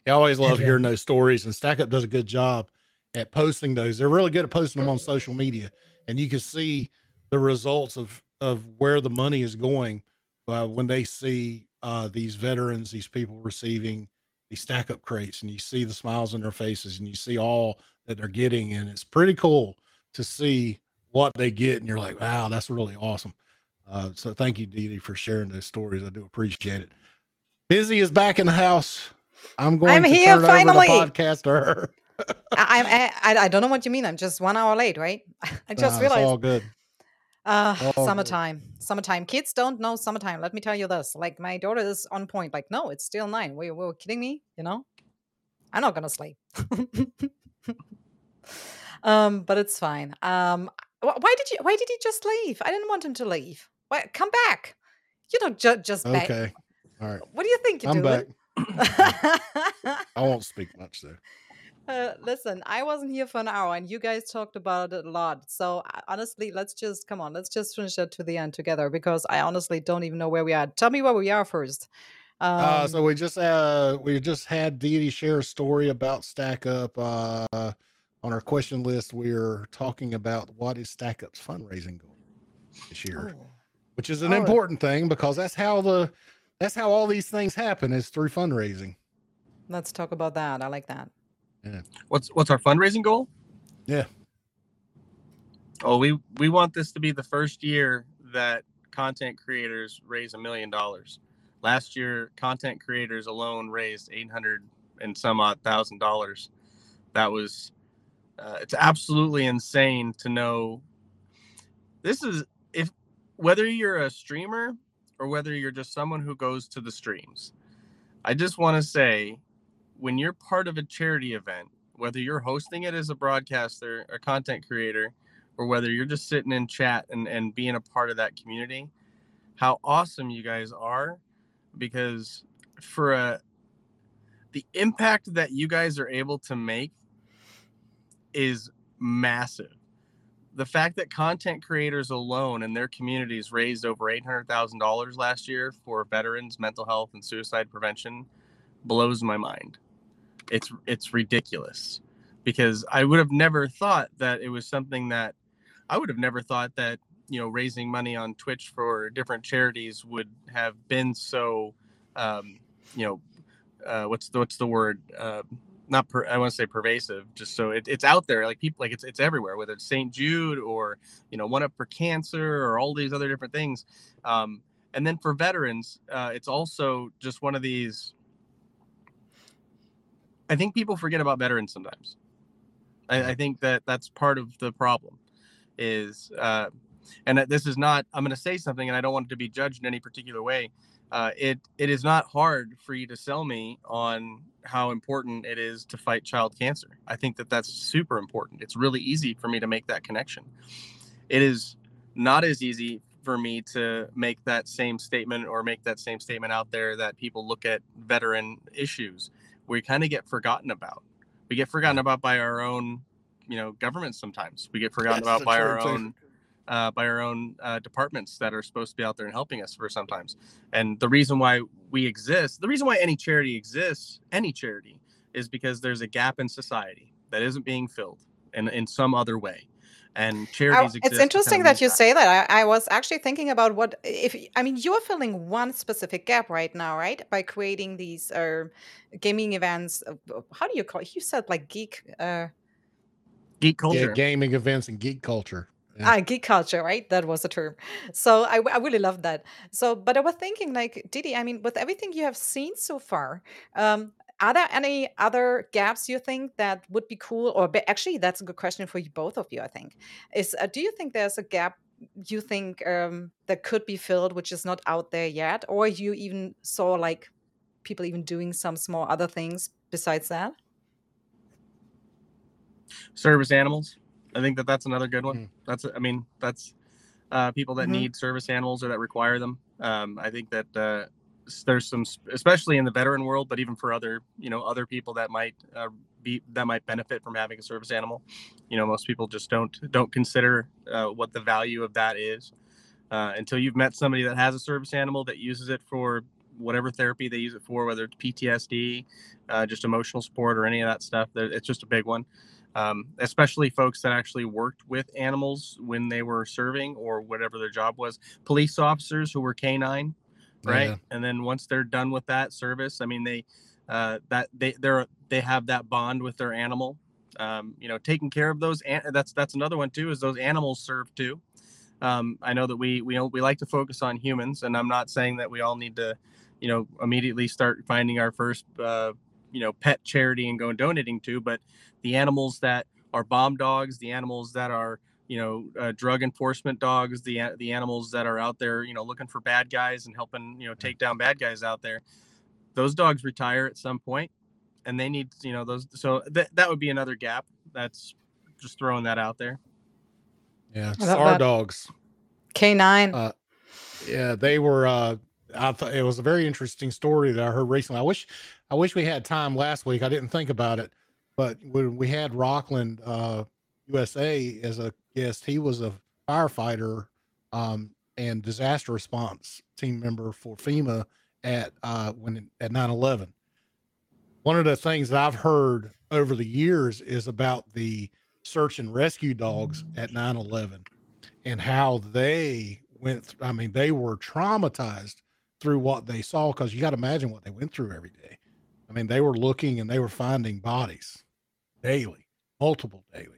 I always love hearing those stories, and Stack Up does a good job at posting those. They're really good at posting them on social media, and you can see the results of where the money is going when they see these veterans, these people receiving these Stack Up crates, and you see the smiles on their faces, and you see all that they're getting. And it's pretty cool to see what they get. And you're like, wow, that's really awesome. So thank you, Deity, for sharing those stories. I do appreciate it. Busy is back in the house. I'm here finally. Over the podcast to her. I don't know what you mean. I'm just 1 hour late, right? I just realized. It's all good. Summertime. Kids don't know summertime. Let me tell you this. Like, my daughter is on point. Like, no, it's still 9. Were you kidding me? You know, I'm not gonna sleep. But it's fine. Why did he just leave? I didn't want him to leave. Why? Come back. You don't just back. Okay. All right. What do you think you're doing? I'm back. I won't speak much though. Listen, I wasn't here for an hour, and you guys talked about it a lot. So honestly, let's just finish that to the end together, because I honestly don't even know where we are. Tell me where we are first. So we just had Deity share a story about Stack Up. On our question list, we're talking about what is Stack Up's fundraising goal this year, which is an important thing, because that's how all these things happen, is through fundraising. Let's talk about that. I like that. Yeah. What's our fundraising goal? Yeah. Oh, we want this to be the first year that content creators raise $1 million. Last year, content creators alone raised $800,000. That was it's absolutely insane to know. This is whether you're a streamer or whether you're just someone who goes to the streams, I just want to say, when you're part of a charity event, whether you're hosting it as a broadcaster, a content creator, or whether you're just sitting in chat and being a part of that community, how awesome you guys are, because for the impact that you guys are able to make is massive. The fact that content creators alone and their communities raised over $800,000 last year for veterans, mental health, and suicide prevention blows my mind. It's ridiculous, because I would have never thought that it was something that I would have never thought that, you know, raising money on Twitch for different charities would have been so, what's the word? I want to say pervasive, just so it's out there, like people, like it's everywhere, whether it's St. Jude or, you know, One Up for Cancer or all these other different things. And then for veterans, it's also just one of these, I think people forget about veterans sometimes. I think that's part of the problem is, and this is not, I'm going to say something and I don't want it to be judged in any particular way. It is not hard for you to sell me on how important it is to fight child cancer. I think that that's super important. It's really easy for me to make that connection. It is not as easy for me to make that same statement or make that same statement out there that people look at veteran issues. We kind of get forgotten about. We get forgotten about by our own, you know, governments sometimes. We get forgotten about by our own... departments that are supposed to be out there and helping us for sometimes. And the reason why we exist, the reason why any charity exists, any charity, is because there's a gap in society that isn't being filled in some other way. And charities exist. It's interesting that you say that. I was actually thinking about you're filling one specific gap right now, right? By creating these gaming events. How do you call it? You said like geek culture. Yeah, gaming events and geek culture. Geek culture, right? That was the term. So I really love that. So, but I was thinking, like, Didi, I mean, with everything you have seen so far, are there any other gaps you think that would be cool? Or actually, that's a good question for you, both of you, I think. Do you think there's a gap you think that could be filled, which is not out there yet? Or you even saw, like, people even doing some small other things besides that? Service animals. I think that's another good one. That's people that need service animals or that require them. I think that there's some, especially in the veteran world, but even for other, you know, other people that might benefit from having a service animal. You know, most people just don't consider what the value of that is until you've met somebody that has a service animal that uses it for whatever therapy they use it for, whether it's PTSD, just emotional support or any of that stuff. It's just a big one. Especially folks that actually worked with animals when they were serving or whatever their job was. Police officers who were canine, right? Yeah. And then once they're done with that service, I mean, they have that bond with their animal. You know, taking care of those, that's another one too. Is those animals serve too? I know that we like to focus on humans, and I'm not saying that we all need to, you know, immediately start finding our first pet charity and go donating to, but the animals that are bomb dogs, the animals that are, drug enforcement dogs, the animals that are out there, you know, looking for bad guys and helping, take down bad guys out there. Those dogs retire at some point and they need, those. So that would be another gap. That's just throwing that out there. Yeah. CSAR dogs. K9. They were, I thought it was a very interesting story that I heard recently. I wish we had time last week. I didn't think about it, but when we had Rockland, USA as a guest, he was a firefighter, and disaster response team member for FEMA at 9/11. One of the things that I've heard over the years is about the search and rescue dogs at 9/11 and how they went. They were traumatized through what they saw, because you got to imagine what they went through every day. They were looking and they were finding bodies daily, multiple daily.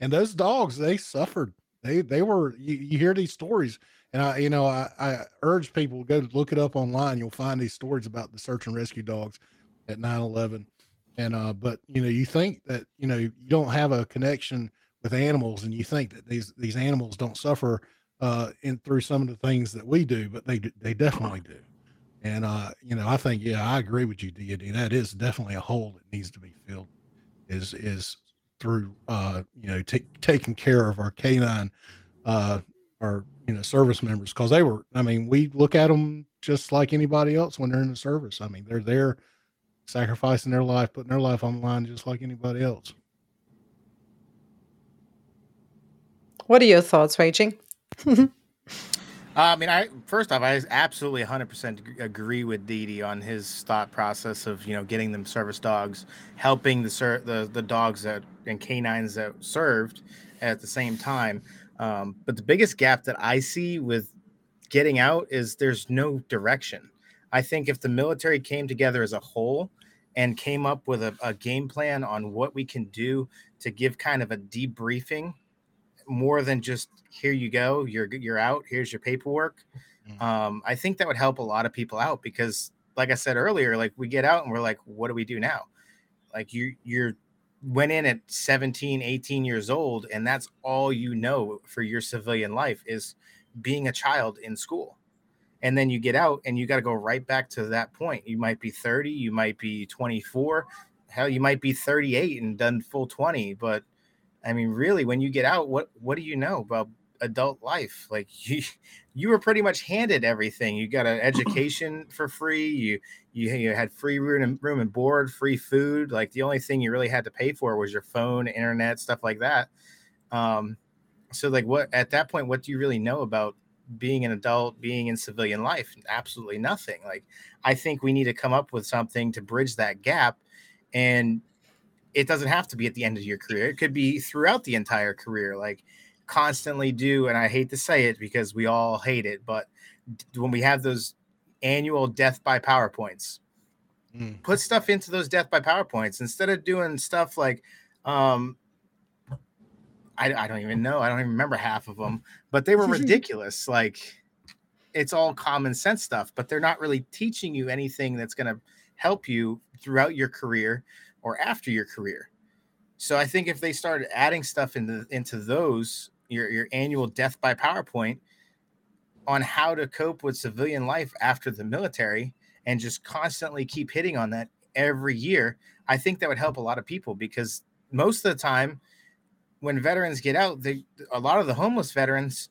And those dogs, they suffered. They were, you hear these stories, and I urge people to go look it up online. You'll find these stories about the search and rescue dogs at 9/11. And, but you think that, you don't have a connection with animals, and you think that these animals don't suffer in through some of the things that we do, but they definitely do. And, you know, I think, yeah, I agree with you, Deity. That is definitely a hole that needs to be filled is through, you know, taking care of our K9, our, you know, service members. Cause they were, I mean, we look at them just like anybody else when they're in the service. I mean, they're there sacrificing their life, putting their life on the line, just like anybody else. What are your thoughts, Raging? I mean, I absolutely 100% agree with Deity on his thought process of, you know, getting them service dogs, helping the dogs that and canines that served at the same time. But the biggest gap that I see with getting out is there's no direction. I think if the military came together as a whole and came up with a game plan on what we can do to give kind of a debriefing, more than just here you go, you're out, here's your paperwork. I think that would help a lot of people out, because like I said earlier, like we get out and we're like, what do we do now? Like you went in at 17, 18 years old, and that's all you know for your civilian life is being a child in school. And then you get out and you got to go right back to that point. You might be 30, you might be 24, hell, you might be 38 and done full 20, but I mean, really, when you get out, what do you know about adult life? Like you were pretty much handed everything. You got an education for free. You had free room and board, free food. Like the only thing you really had to pay for was your phone, internet, stuff like that. So like what at that point, what do you really know about being an adult, being in civilian life? Absolutely nothing. Like I think we need to come up with something to bridge that gap, and it doesn't have to be at the end of your career. It could be throughout the entire career, like constantly do. And I hate to say it because we all hate it, but when we have those annual death by PowerPoints, put stuff into those death by PowerPoints instead of doing stuff like, I don't even know. I don't even remember half of them, but they were ridiculous. Like it's all common sense stuff, but they're not really teaching you anything that's going to help you throughout your career or after your career. So I think if they started adding stuff into those, your annual death by PowerPoint on how to cope with civilian life after the military, and just constantly keep hitting on that every year, I think that would help a lot of people, because most of the time when veterans get out, a lot of the homeless veterans,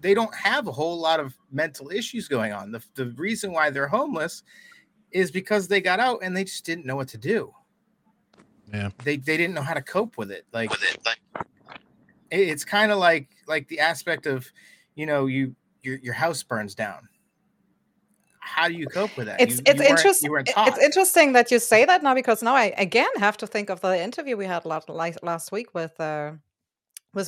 they don't have a whole lot of mental issues going on. The reason why they're homeless is because they got out and they just didn't know what to do. Yeah. They didn't know how to cope with it. Like it's kind of like the aspect of, you know, your house burns down. How do you cope with that? It's interesting that you say that now, because now I again have to think of the interview we had last week with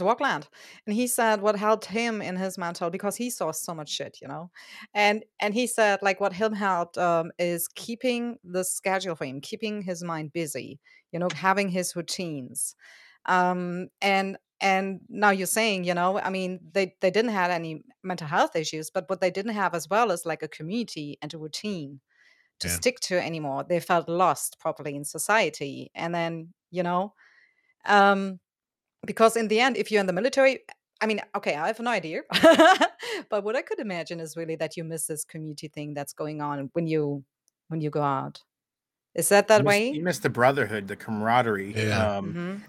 Walkland, and he said what helped him in his mental, because he saw so much shit, you know, and he said like what him helped is keeping the schedule for him, keeping his mind busy, you know, having his routines, and now you're saying, you know, I mean, they didn't have any mental health issues, but what they didn't have as well is like a community and a routine to stick to anymore. They felt lost properly in society, and then you know. Because in the end, if you're in the military, I mean, okay, I have no idea. But what I could imagine is really that you miss this community thing that's going on when you go out. Is that way? You miss the brotherhood, the camaraderie. Yeah.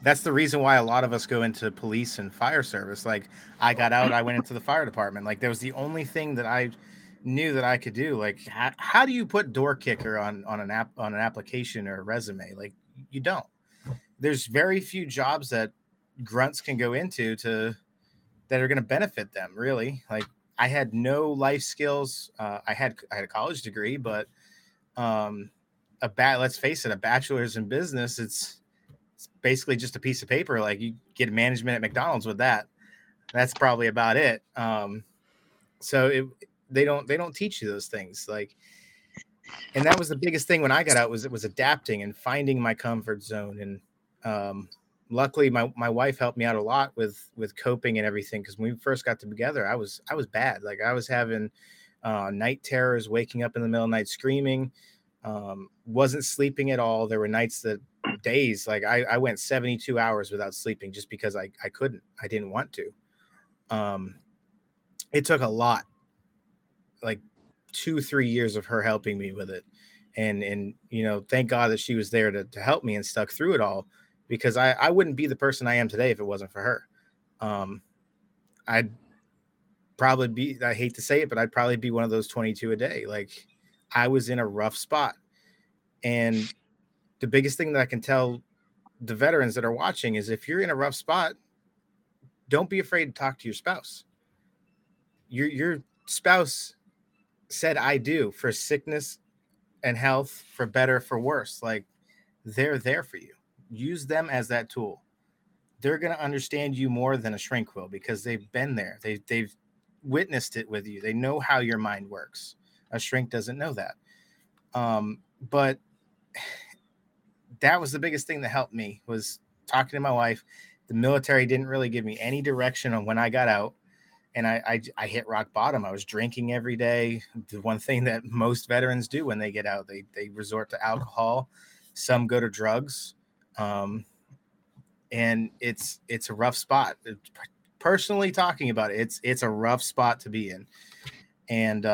That's the reason why a lot of us go into police and fire service. Like I got out, I went into the fire department. Like that was the only thing that I knew that I could do. Like how do you put door kicker on an application or a resume? Like you don't. There's very few jobs that grunts can go into that are going to benefit them, really. Like I had no life skills. I had a college degree, but let's face it, a bachelor's in business, it's basically just a piece of paper. Like you get management at McDonald's with that. That's probably about it. So they don't teach you those things. Like, and that was the biggest thing when I got out was adapting and finding my comfort zone. And luckily, my wife helped me out a lot with coping and everything, because when we first got together, I was bad. Like I was having night terrors, waking up in the middle of the night screaming, wasn't sleeping at all. There were days, like I went 72 hours without sleeping just because I couldn't. I didn't want to. It took a lot, like 2-3 years of her helping me with it. And you know, thank God that she was there to help me and stuck through it all, because I wouldn't be the person I am today if it wasn't for her. I'd probably be, I hate to say it, but I'd probably be one of those 22 a day. Like, I was in a rough spot. And the biggest thing that I can tell the veterans that are watching is, if you're in a rough spot, don't be afraid to talk to your spouse. Your spouse said, I do, for sickness and health, for better, for worse. Like, they're there for you. Use them as that tool. They're going to understand you more than a shrink will, because they've been there. They've witnessed it with you. They know how your mind works. A shrink doesn't know that. But that was the biggest thing that helped me, was talking to my wife. The military didn't really give me any direction on when I got out, and I hit rock bottom. I was drinking every day. The one thing that most veterans do when they get out, they resort to alcohol. Some go to drugs. And it's a rough spot. Personally talking about it, it's a rough spot to be in. And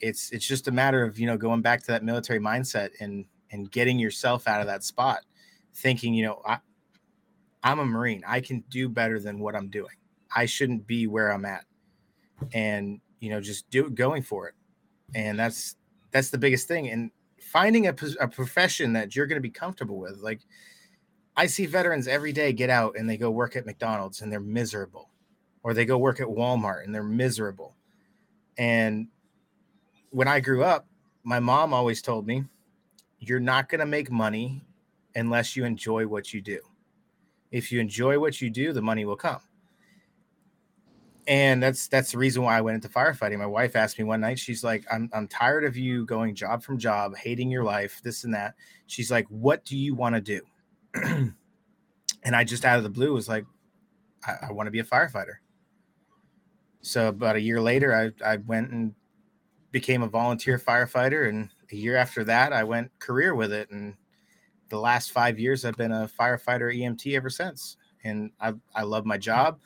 it's just a matter of, you know, going back to that military mindset and getting yourself out of that spot, thinking, you know, I'm a Marine. I can do better than what I'm doing. I shouldn't be where I'm at. And, you know, just going for it. And that's the biggest thing. And finding a profession that you're going to be comfortable with. Like, I see veterans every day get out and they go work at McDonald's and they're miserable, or they go work at Walmart and they're miserable. And when I grew up, my mom always told me, you're not going to make money unless you enjoy what you do. If you enjoy what you do, the money will come. And that's the reason why I went into firefighting. My wife asked me one night, she's like, I'm tired of you going job from job, hating your life, this and that. She's like, what do you want to do? And I just out of the blue was like, I want to be a firefighter. So about a year later, I went and became a volunteer firefighter. And a year after that, I went career with it. And the last 5 years, I've been a firefighter EMT ever since. And I love my job.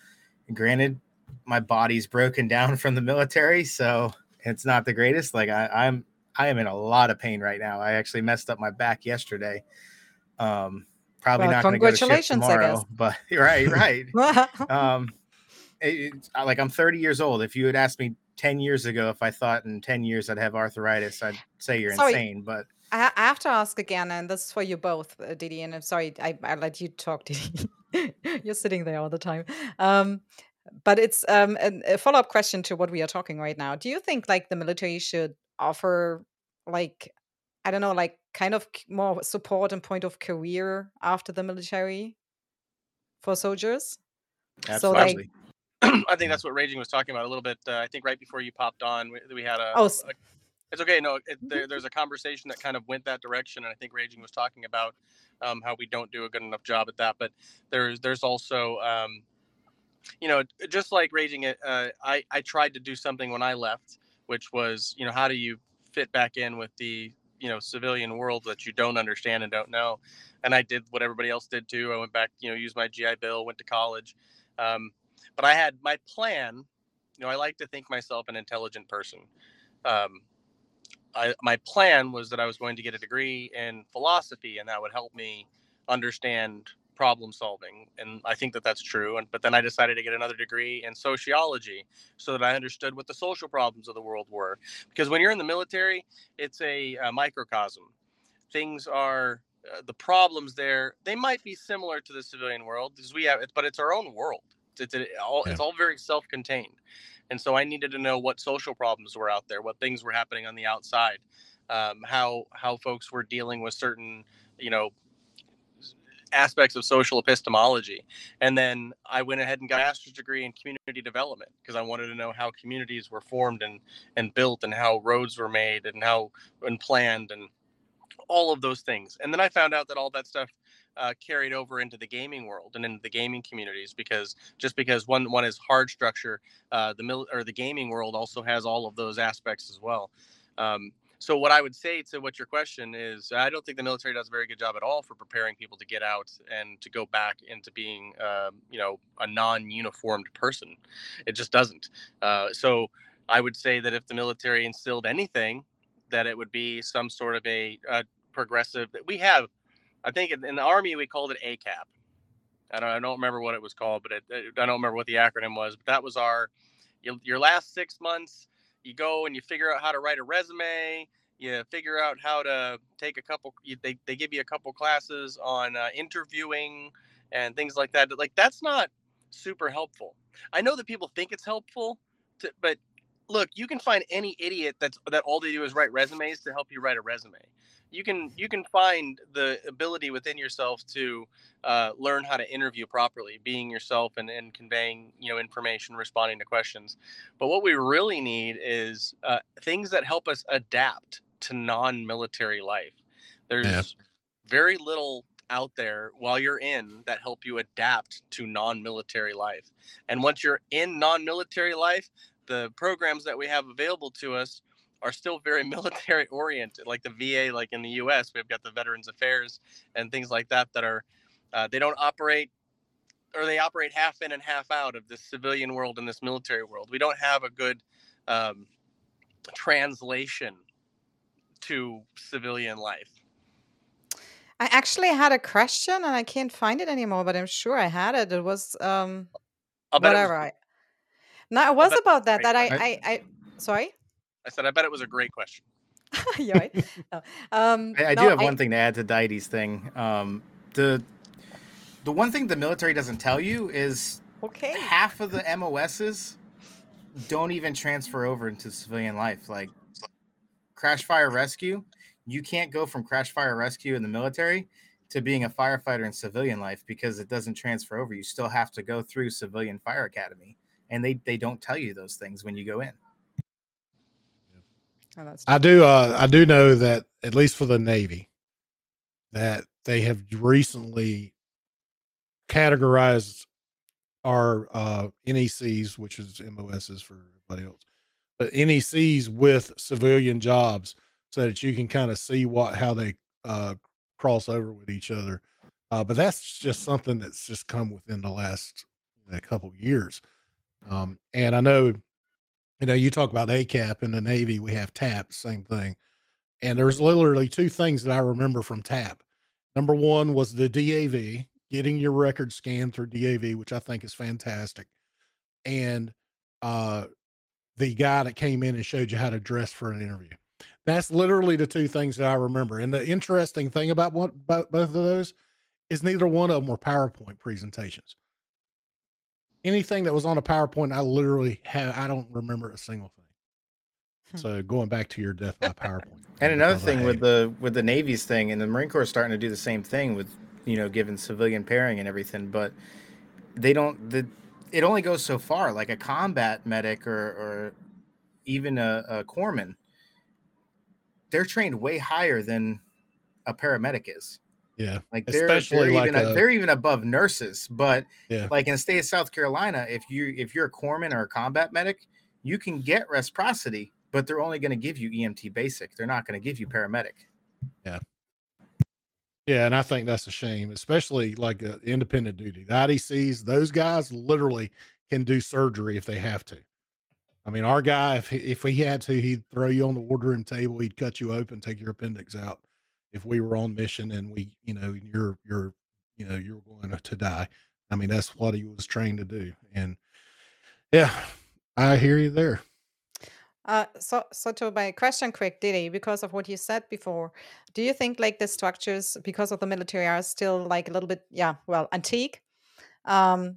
And granted, my body's broken down from the military, so it's not the greatest. Like, I am in a lot of pain right now. I actually messed up my back yesterday. Probably not going to go to shift tomorrow, but right. I'm 30 years old. If you had asked me 10 years ago, if I thought in 10 years I'd have arthritis, I'd say you're insane, but I have to ask again, and this is for you both, Didi, and I'm sorry, I let you talk, Didi. You're sitting there all the time. But it's a follow-up question to what we are talking right now. Do you think, like, the military should offer, like, I don't know, like, kind of more support and point of career after the military for soldiers? Absolutely. So, like, I think that's what Raging was talking about a little bit. I think right before you popped on, we had it's okay. No, there's a conversation that kind of went that direction. And I think Raging was talking about how we don't do a good enough job at that. But there's also... you know, just like Raging, I tried to do something when I left, which was, you know, how do you fit back in with the, you know, civilian world that you don't understand and don't know? And I did what everybody else did too. I went back, you know, used my GI Bill, went to college. But I had my plan. You know, I like to think myself an intelligent person. My plan was that I was going to get a degree in philosophy, and that would help me understand problem solving, and I think that that's true. But then I decided to get another degree in sociology so that I understood what the social problems of the world were. Because when you're in the military, it's a microcosm. Things are the problems there. They might be similar to the civilian world, because but it's our own world. It's all very self-contained, and so I needed to know what social problems were out there, what things were happening on the outside, how folks were dealing with certain, you know, aspects of social epistemology. And then I went ahead and got a master's degree in community development, because I wanted to know how communities were formed and built, and how roads were made and planned, and all of those things. And then I found out that all that stuff carried over into the gaming world and into the gaming communities, because just because one is hard structure, the gaming world also has all of those aspects as well. So what I would say to what your question is, I don't think the military does a very good job at all for preparing people to get out and to go back into being, a non-uniformed person. It just doesn't. So I would say that if the military instilled anything, that it would be some sort of a progressive that we have. I think in the Army, we called it ACAP. I don't remember what it was called, but I don't remember what the acronym was. But that was your last 6 months. You go and you figure out how to write a resume. You figure out how to take a couple. They give you a couple classes on interviewing and things like that. Like, that's not super helpful. I know that people think it's helpful, but look, you can find any idiot that all they do is write resumes to help you write a resume. You can find the ability within yourself to learn how to interview properly, being yourself and conveying, information, responding to questions. But what we really need is things that help us adapt to non-military life. There's very little out there while you're in that help you adapt to non-military life. And once you're in non-military life, the programs that we have available to us are still very military oriented, like the VA, like in the US, we've got the Veterans Affairs and things like that, that are, they don't operate, or they operate half in and half out of this civilian world and this military world. We don't have a good translation to civilian life. I actually had a question and I can't find it anymore, but I'm sure I had it. It was, No, it was about that, sorry? I said, I bet it was a great question. I do have one thing to add to Deity's thing. The one thing the military doesn't tell you is half of the MOSs don't even transfer over into civilian life. Like crash fire rescue, you can't go from crash fire rescue in the military to being a firefighter in civilian life because it doesn't transfer over. You still have to go through civilian fire academy, and they don't tell you those things when you go in. Oh, I do know that, at least for the Navy, that they have recently categorized our NECs, which is MOSs for everybody else, but NECs with civilian jobs so that you can kind of see how they cross over with each other. But that's just something that's just come within the last couple years. And I know... you talk about ACAP in the Navy, we have TAP, same thing. And there's literally two things that I remember from TAP. Number one was the DAV, getting your record scanned through DAV, which I think is fantastic. And the guy that came in and showed you how to dress for an interview. That's literally the two things that I remember. And the interesting thing about both of those is neither one of them were PowerPoint presentations. Anything that was on a PowerPoint, I don't remember a single thing. So going back to your death by PowerPoint. And another thing with the Navy's thing, and the Marine Corps is starting to do the same thing with, giving civilian pairing and everything, but they don't, it only goes so far. Like a combat medic or even a corpsman, they're trained way higher than a paramedic is. Yeah, like they're even above nurses. But like in the state of South Carolina, if you're a corpsman or a combat medic, you can get reciprocity, but they're only going to give you EMT basic. They're not going to give you paramedic. Yeah. Yeah, and I think that's a shame, especially like independent duty. The IDCs, those guys literally can do surgery if they have to. I mean, our guy, if he had to, he'd throw you on the wardroom table, he'd cut you open, take your appendix out. If we were on mission and we, you're going to die. I mean, that's what he was trained to do. And yeah, I hear you there. So to my question quick, Diddy, because of what you said before, do you think like the structures because of the military are still like a little bit, antique? And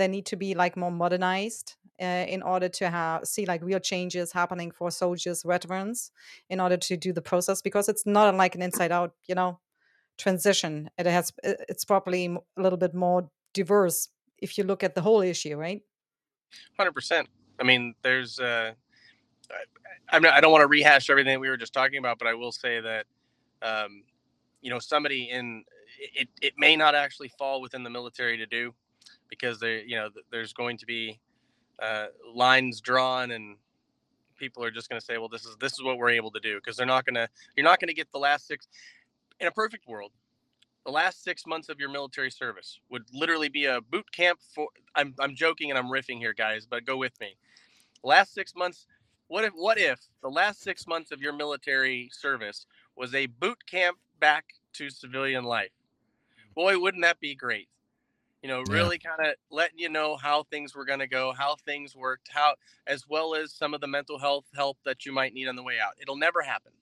they need to be like more modernized in order to see like real changes happening for soldiers, veterans, in order to do the process, because it's not like an inside out, transition. It's probably a little bit more diverse if you look at the whole issue, right? 100%. I mean, there's, I don't want to rehash everything that we were just talking about, but I will say that, somebody in, it may not actually fall within the military to do, because there's going to be lines drawn and people are just going to say, well, this is what we're able to do, because they're not going to, you're not going to get the last six. In a perfect world, the last 6 months of your military service would literally be a boot camp for, I'm joking and I'm riffing here, guys, but go with me. Last 6 months, what if the last 6 months of your military service was a boot camp back to civilian life? Boy, wouldn't that be great? You know, really kind of letting you know how things were going to go, how things worked, how, as well as some of the mental health help that you might need on the way out. It'll never happen.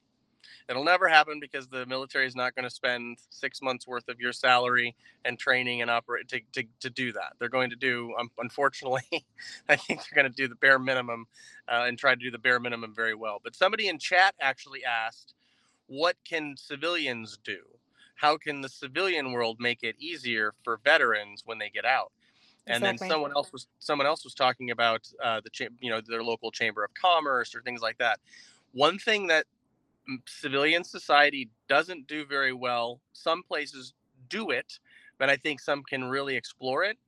It'll never happen, because the military is not going to spend 6 months worth of your salary and training and operate to do that. They're going to do, unfortunately, I think they're going to do the bare minimum and try to do the bare minimum very well. But somebody in chat actually asked, what can civilians do? How can the civilian world make it easier for veterans when they get out? And exactly. Then someone else was talking about their local chamber of commerce or things like that. One thing that civilian society doesn't do very well, some places do it, but I think some can really explore it,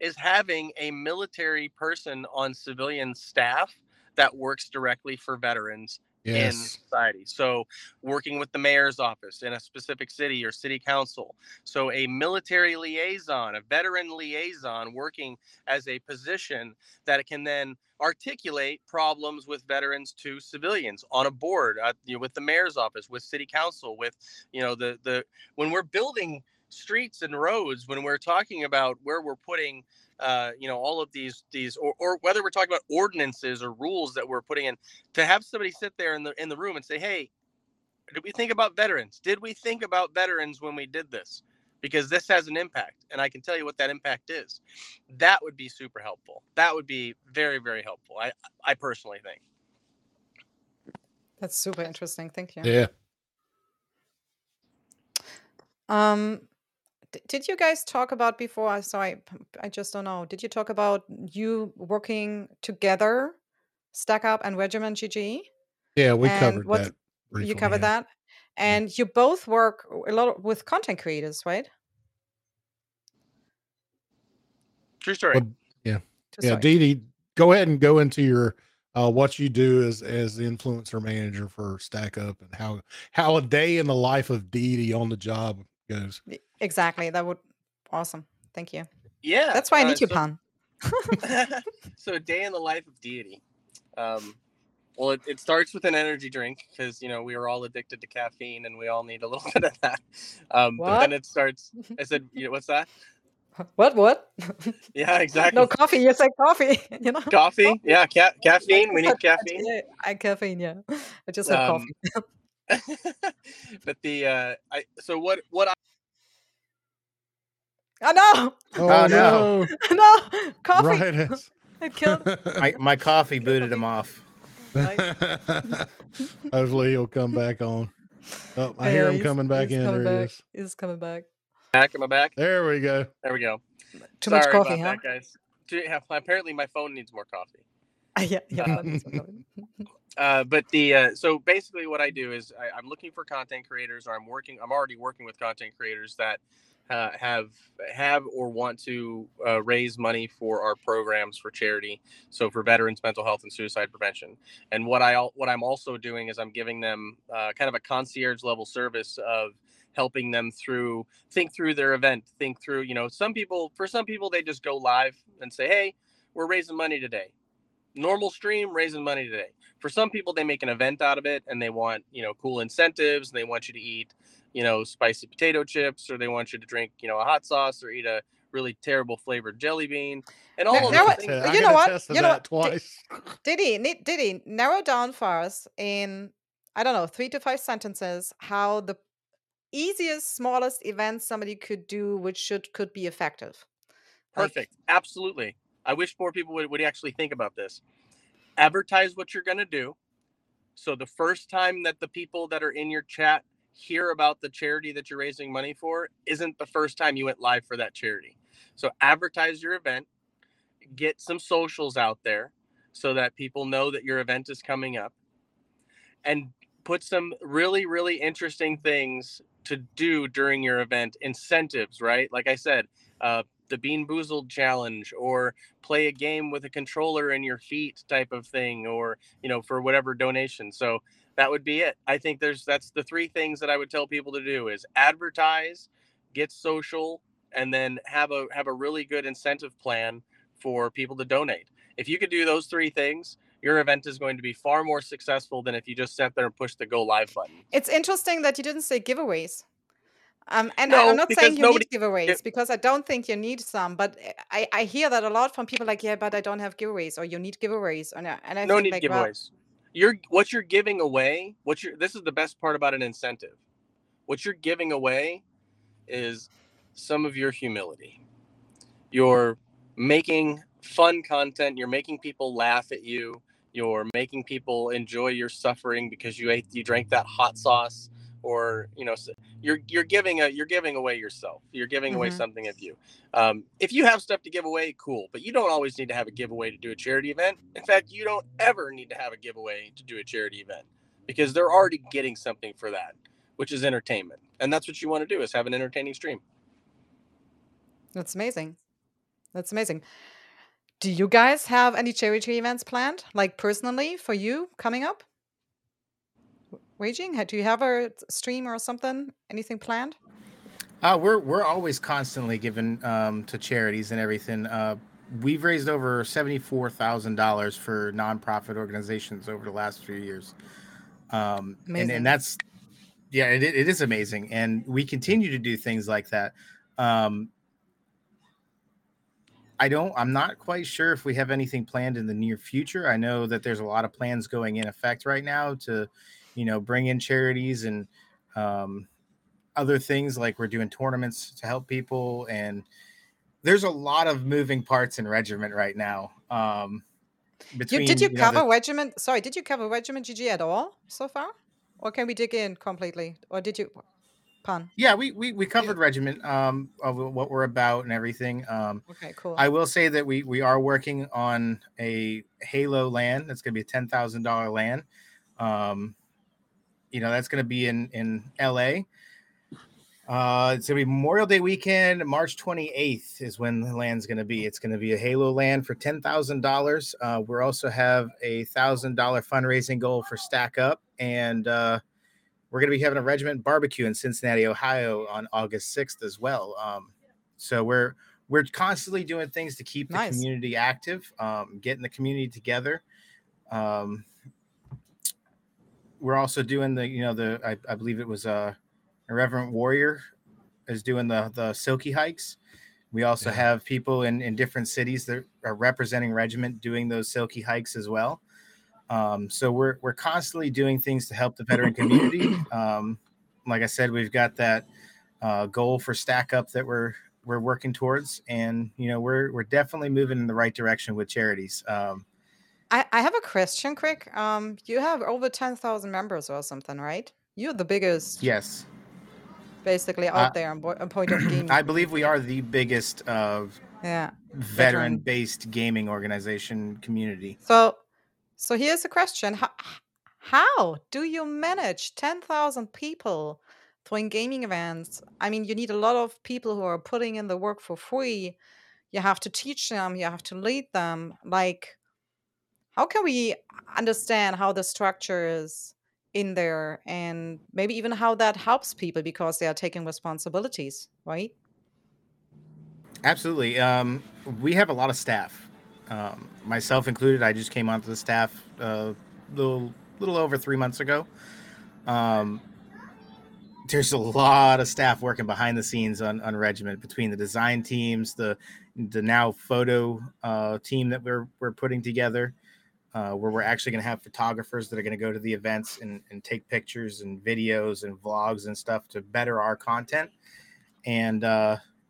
is having a military person on civilian staff that works directly for veterans. Yes. In society. So working with the mayor's office in a specific city or city council. So a military liaison, a veteran liaison working as a position that can then articulate problems with veterans to civilians on a board, with the mayor's office, with city council, with, when we're building streets and roads, when we're talking about where we're putting all of these, or whether we're talking about ordinances or rules that we're putting in, to have somebody sit there in the room and say, hey, did we think about veterans? Did we think about veterans when we did this? Because this has an impact, and I can tell you what that impact is. That would be super helpful. That would be very, very helpful. I personally think. That's super interesting. Thank you. Yeah. Did you guys talk about before? Sorry, I just don't know. Did you talk about you working together, Stack Up and RegimentGG? Yeah, we covered that. You covered that, and you both work a lot with content creators, right? True story. Well, yeah, yeah. Deity, go ahead and go into your what you do as the influencer manager for Stack Up, and how a day in the life of Deity on the job goes. Exactly. That would awesome. Thank you. Yeah. That's why I need you, Pan. So a day in the life of Deity. It starts with an energy drink, because we were all addicted to caffeine and we all need a little bit of that. But then it starts. I said, what's that? What? Yeah, exactly. No coffee. You said coffee. Coffee. Yeah. Caffeine. We need caffeine. Caffeine. Yeah. I just had coffee. But what I oh no! No coffee. Right. It killed. My coffee booted him off. Hopefully he'll come back on. Oh, I hear him coming back in. Coming there back. He is. He's coming back. Back in my back. There we go. Too Sorry much coffee, about huh? that, guys. Apparently my phone needs more coffee. So basically what I do is I'm looking for content creators, or I'm already working with content creators that have or want to raise money for our programs for charity. So for veterans, mental health, and suicide prevention. And what I'm also doing is I'm giving them kind of a concierge level service of helping them think through their event, for some people, they just go live and say, hey, we're raising money today. Normal stream, raising money today. For some people, they make an event out of it, and they want cool incentives, and they want you to eat spicy potato chips, or they want you to drink a hot sauce, or eat a really terrible flavored jelly bean, and all of those things. Diddy, narrow down for us in 3 to 5 sentences how the easiest, smallest event somebody could do which could be effective. Perfect. Absolutely. I wish more people would actually think about this. Advertise what you're going to do. So the first time that the people that are in your chat hear about the charity that you're raising money for isn't the first time you went live for that charity. So advertise your event. Get some socials out there so that people know that your event is coming up. And put some really, really interesting things to do during your event. Incentives, right? Like I said, the Bean Boozled challenge, or play a game with a controller in your feet type of thing, or, you know, for whatever donation. So that would be it. I think that's the three things that I would tell people to do is advertise, get social, and then have a really good incentive plan for people to donate. If you could do those three things, your event is going to be far more successful than if you just sat there and pushed the go live button. It's interesting that you didn't say giveaways. I'm not saying you need giveaways because I don't think you need some, but I hear that a lot from people like, yeah, but I don't have giveaways, or you need giveaways. And I think, like, giveaways. Well, what you're giving away, this is the best part about an incentive. What you're giving away is some of your humility. You're making fun content. You're making people laugh at you. You're making people enjoy your suffering because you drank that hot sauce, or, you know, you're giving away yourself. You're giving away something of you. If you have stuff to give away, cool, but you don't always need to have a giveaway to do a charity event. In fact, you don't ever need to have a giveaway to do a charity event because they're already getting something for that, which is entertainment. And that's what you want to do, is have an entertaining stream. That's amazing. That's amazing. Do you guys have any charity events planned, like personally for you coming up? Raging, do you have a stream or something? Anything planned? We're always constantly giving to charities and everything. We've raised over $74,000 for nonprofit organizations over the last few years. And that's, yeah, it is amazing. And we continue to do things like that. I'm not quite sure if we have anything planned in the near future. I know that there's a lot of plans going in effect right now to, you know, bring in charities and other things, like we're doing tournaments to help people. And there's a lot of moving parts in Regiment right now. Regiment? Sorry, did you cover Regiment GG at all so far? Or can we dig in completely? Or did you? Pun. Yeah, we covered Regiment, of what we're about and everything. Okay, cool. I will say that we are working on a Halo LAN. That's going to be a $10,000 LAN. You know, that's going to be in LA. It's going to be Memorial Day weekend. March 28th is when the LAN's going to be. It's going to be a Halo LAN for $10,000. We also have a $1,000 fundraising goal for Stack Up, and we're going to be having a Regiment barbecue in Cincinnati, Ohio on August 6th as well. So we're constantly doing things to keep the community active, getting the community together. We're also doing I believe it was Irreverent Warrior is doing the Silky hikes. We also have people in different cities that are representing Regiment doing those Silky hikes as well. So we're constantly doing things to help the veteran community. Like I said, we've got that goal for Stack Up that we're working towards, and you know we're definitely moving in the right direction with charities. I have a question, quick. You have over 10,000 members or something, right? You're the biggest. Yes. Basically, out there on point of gaming. I believe we are the biggest of veteran-based gaming organization community. So here's a question. How do you manage 10,000 people throwing gaming events? I mean, you need a lot of people who are putting in the work for free. You have to teach them. You have to lead them. Like, how can we understand how the structure is in there, and maybe even how that helps people because they are taking responsibilities, right? Absolutely. We have a lot of staff. Myself included, I just came onto the staff a little over 3 months ago. There's a lot of staff working behind the scenes on Regiment, between the design teams, the now photo team that we're putting together, where we're actually going to have photographers that are going to go to the events and take pictures and videos and vlogs and stuff to better our content. And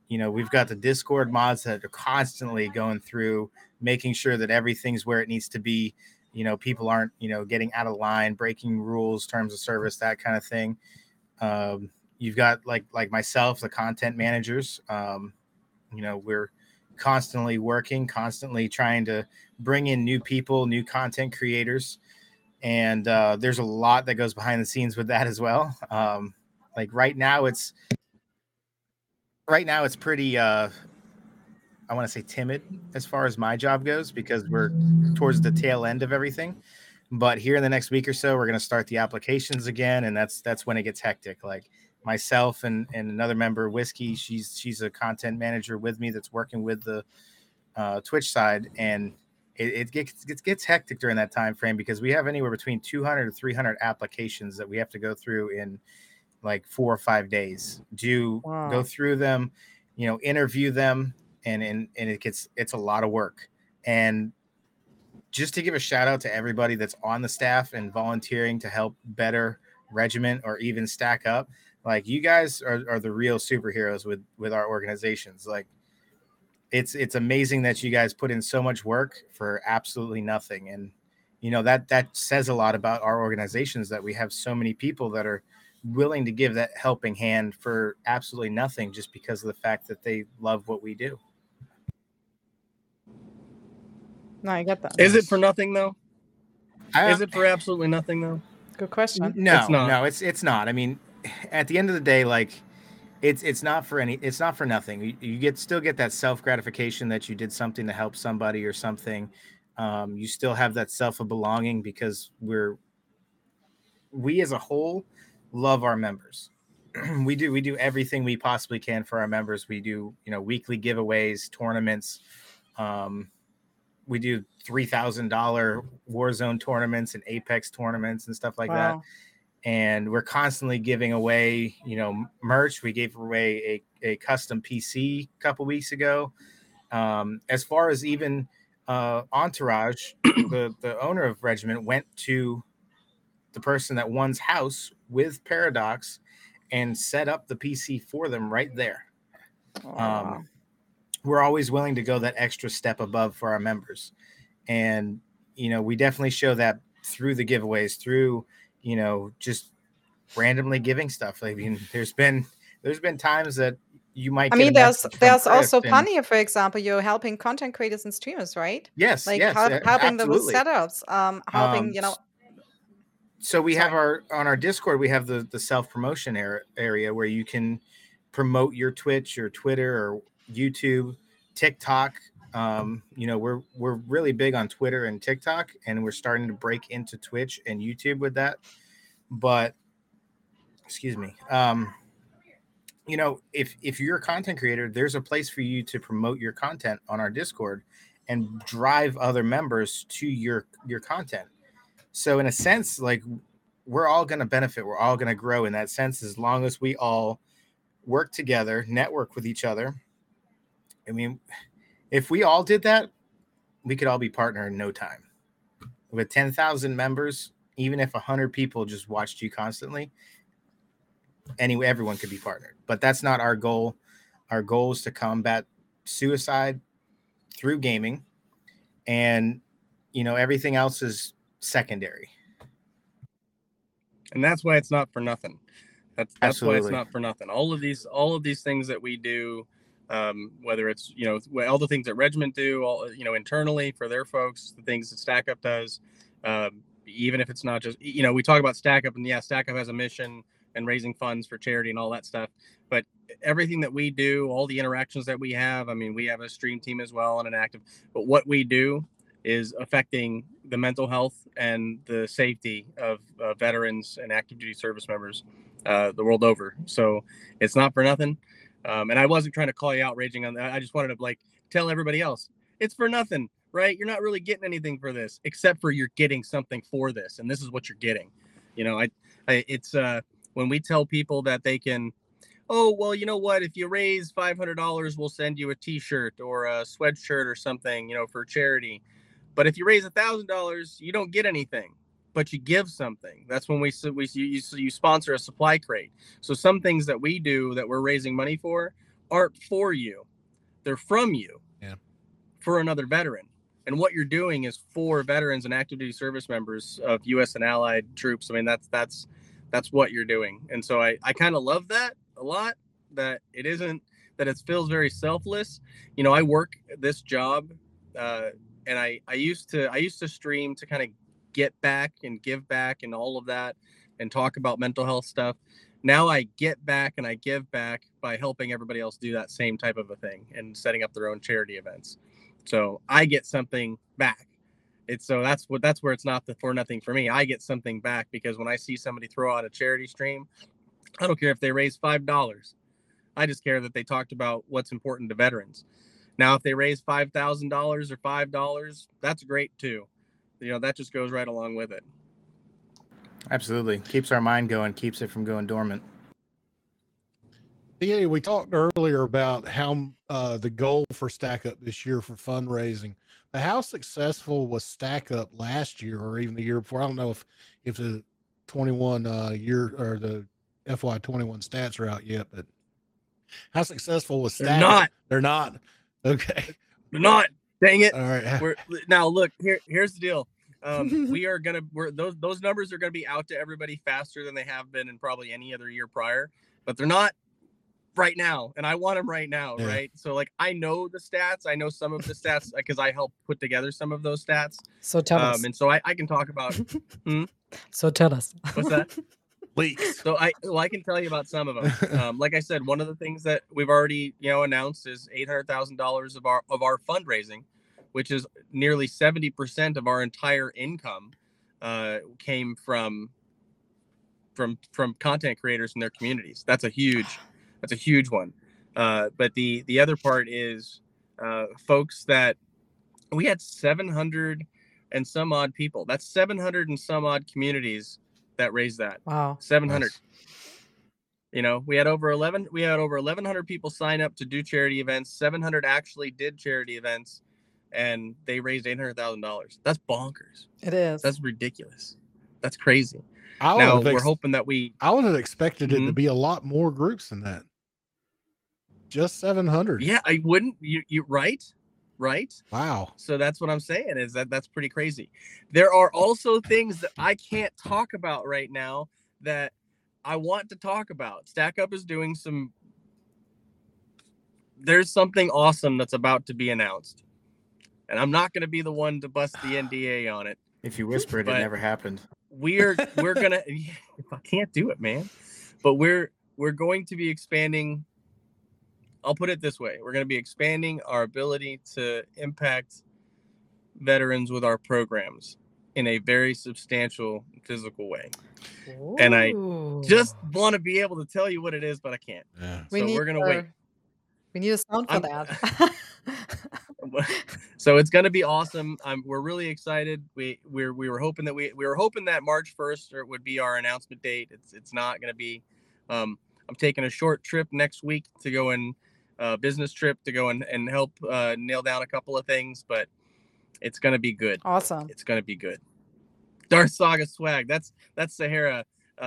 you know, we've got the Discord mods that are constantly going through, making sure that everything's where it needs to be. You know, people aren't, you know, getting out of line, breaking rules, terms of service, that kind of thing. You've got like myself, the content managers. You know, we're constantly working, constantly trying to bring in new people, new content creators. And there's a lot that goes behind the scenes with that as well. Like right now it's pretty I want to say timid as far as my job goes, because we're towards the tail end of everything. But here in the next week or so, we're going to start the applications again. And that's when it gets hectic. Like myself and another member, Whiskey, she's a content manager with me that's working with the Twitch side. And it gets hectic during that time frame, because we have anywhere between 200 to 300 applications that we have to go through in like 4 or 5 days. Go through them, you know, interview them, and it's a lot of work. And just to give a shout out to everybody that's on the staff and volunteering to help better Regiment or even Stack Up, like you guys are the real superheroes with our organizations. Like it's amazing that you guys put in so much work for absolutely nothing. And, you know, that says a lot about our organizations, that we have so many people that are willing to give that helping hand for absolutely nothing, just because of the fact that they love what we do. No, I get that. Is it for nothing though? Is it for absolutely nothing though? Good question. No, it's not. No, it's not. I mean, at the end of the day, like it's not for nothing. You still get that self-gratification that you did something to help somebody or something. You still have that self of belonging, because we as a whole love our members. We do everything we possibly can for our members. We do, you know, weekly giveaways, tournaments. We do $3,000 Warzone tournaments and Apex tournaments and stuff like that. And we're constantly giving away, you know, merch. We gave away a custom PC a couple weeks ago. As far as even Entourage, the owner of Regiment went to the person that one's house with Paradox and set up the PC for them right there. We're always willing to go that extra step above for our members. And, you know, we definitely show that through the giveaways, through, you know, just randomly giving stuff. I mean, there's been times that you might. I mean, there's also Pania, for example. You're helping content creators and streamers, right? Yes, helping them with setups, helping you know. So we have on our Discord, we have the self-promotion area where you can promote your Twitch or Twitter or YouTube, TikTok. You know, we're really big on Twitter and TikTok, and we're starting to break into Twitch and YouTube with that. But excuse me, you know, if you're a content creator, there's a place for you to promote your content on our Discord and drive other members to your content. So in a sense, like, we're all going to benefit. We're all going to grow in that sense, as long as we all work together, network with each other. I mean, if we all did that, we could all be partner in no time. With 10,000 members, even if 100 people just watched you constantly, anyway, everyone could be partnered. But that's not our goal. Our goal is to combat suicide through gaming, and, you know, everything else is secondary. And that's why it's not for nothing. That's why it's not for nothing. All of these things that we do. Whether it's, you know, all the things that Regiment do, all, you know, internally for their folks, the things that Stack Up does, even if it's not just, you know, we talk about Stack Up, and yeah, Stack Up has a mission and raising funds for charity and all that stuff. But everything that we do, all the interactions that we have, I mean, we have a stream team as well and an active, but what we do is affecting the mental health and the safety of veterans and active duty service members the world over. So it's not for nothing. And I wasn't trying to call you out, Raging, on that. I just wanted to, like, tell everybody else it's for nothing, right? You're not really getting anything for this, except for you're getting something for this, and this is what you're getting. You know, it's when we tell people that they can, oh, well, you know what? If you raise $500, we'll send you a T-shirt or a sweatshirt or something, you know, for charity. But if you raise $1,000, you don't get anything, but you give something. That's when you sponsor a supply crate. So some things that we do that we're raising money for aren't for you. They're from you for another veteran. And what you're doing is for veterans and active duty service members of U.S. and allied troops. I mean, that's what you're doing. And so I kind of love that a lot, that it isn't, that it feels very selfless. You know, I work this job and I used to stream to kind of get back and give back and all of that and talk about mental health stuff. now I get back and I give back by helping everybody else do that same type of a thing and setting up their own charity events. So I get something back. That's where it's not the for nothing for me. I get something back because when I see somebody throw out a charity stream, I don't care if they raise $5. I just care that they talked about what's important to veterans. Now, if they raise $5,000 or $5, that's great too. You know, that just goes right along with it. Absolutely. Keeps our mind going, keeps it from going dormant. Yeah, we talked earlier about how the goal for Stack Up this year for fundraising. How successful was Stack Up last year or even the year before? I don't know if the 21 year or the FY21 stats are out yet, but how successful was Stack Up? They're not. Okay. They're not. Dang it. All right. Now look, here's the deal. Those numbers are going to be out to everybody faster than they have been in probably any other year prior, but they're not right now. And I want them right now. Yeah. Right. So like, I know the stats, I know some of the stats because I helped put together some of those stats. So tell us. And so I can talk about, So tell us. What's that? Leaks. So I can tell you about some of them. Like I said, one of the things that we've already, announced is $800,000 of our fundraising, which is nearly 70% of our entire income, came from content creators in their communities. That's a huge one. But the other part is, folks that we had 700 and some odd people. That's 700 and some odd communities that raised that. Wow. 700. Nice. We had over 1,100 people sign up to do charity events. 700 actually did charity events, and they raised $800,000. That's bonkers. It is. That's ridiculous. That's crazy. We're hoping that I would have expected it to be a lot more groups than that. Just 700. Yeah, I wouldn't. You right? Right? Wow. So that's what I'm saying is that's pretty crazy. There are also things that I can't talk about right now that I want to talk about. Stack Up is doing there's something awesome that's about to be announced. And I'm not going to be the one to bust the NDA on it. If you whispered, it never happened. We're going to, I can't do it, man, but we're going to be expanding. I'll put it this way. We're going to be expanding our ability to impact veterans with our programs in a very substantial physical way. Ooh. And I just want to be able to tell you what it is, but I can't. Yeah. We're going to wait. We need a sound for that. So it's going to be awesome. We're really excited. We were hoping that March 1st or would be our announcement date. It's not going to be. I'm taking a short trip next week to go and business trip to go and help nail down a couple of things, but it's going to be good. Awesome. It's going to be good. Darth Saga swag. That's Sahara.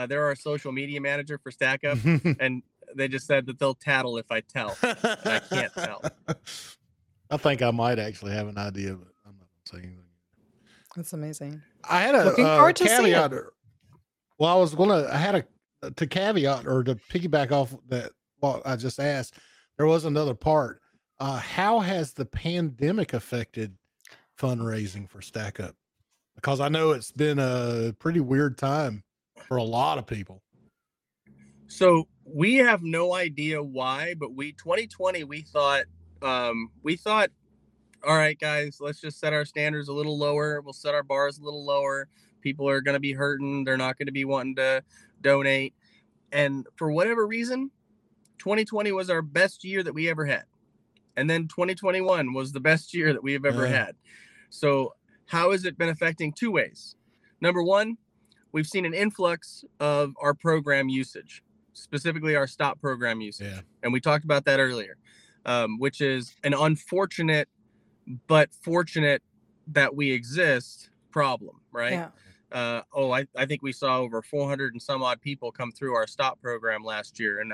They're our social media manager for Stack Up, and they just said that they'll tattle if I tell. And I can't tell. I think I might actually have an idea, but I'm not saying anything. That's amazing. I had a caveat. To caveat or to piggyback off that what I just asked. There was another part. How has the pandemic affected fundraising for Stack Up? Because I know it's been a pretty weird time for a lot of people. So we have no idea why, but 2020 we thought. All right, guys, let's just set our standards a little lower. We'll set our bars a little lower. People are going to be hurting. They're not going to be wanting to donate. And for whatever reason, 2020 was our best year that we ever had. And then 2021 was the best year that we have ever had. So how has it been affecting? Two ways. Number one, we've seen an influx of our program usage, specifically our stop program usage. Yeah. And we talked about that earlier. Which is an unfortunate but fortunate that we exist problem, right? Yeah. I think we saw over 400 and some odd people come through our stop program last year, and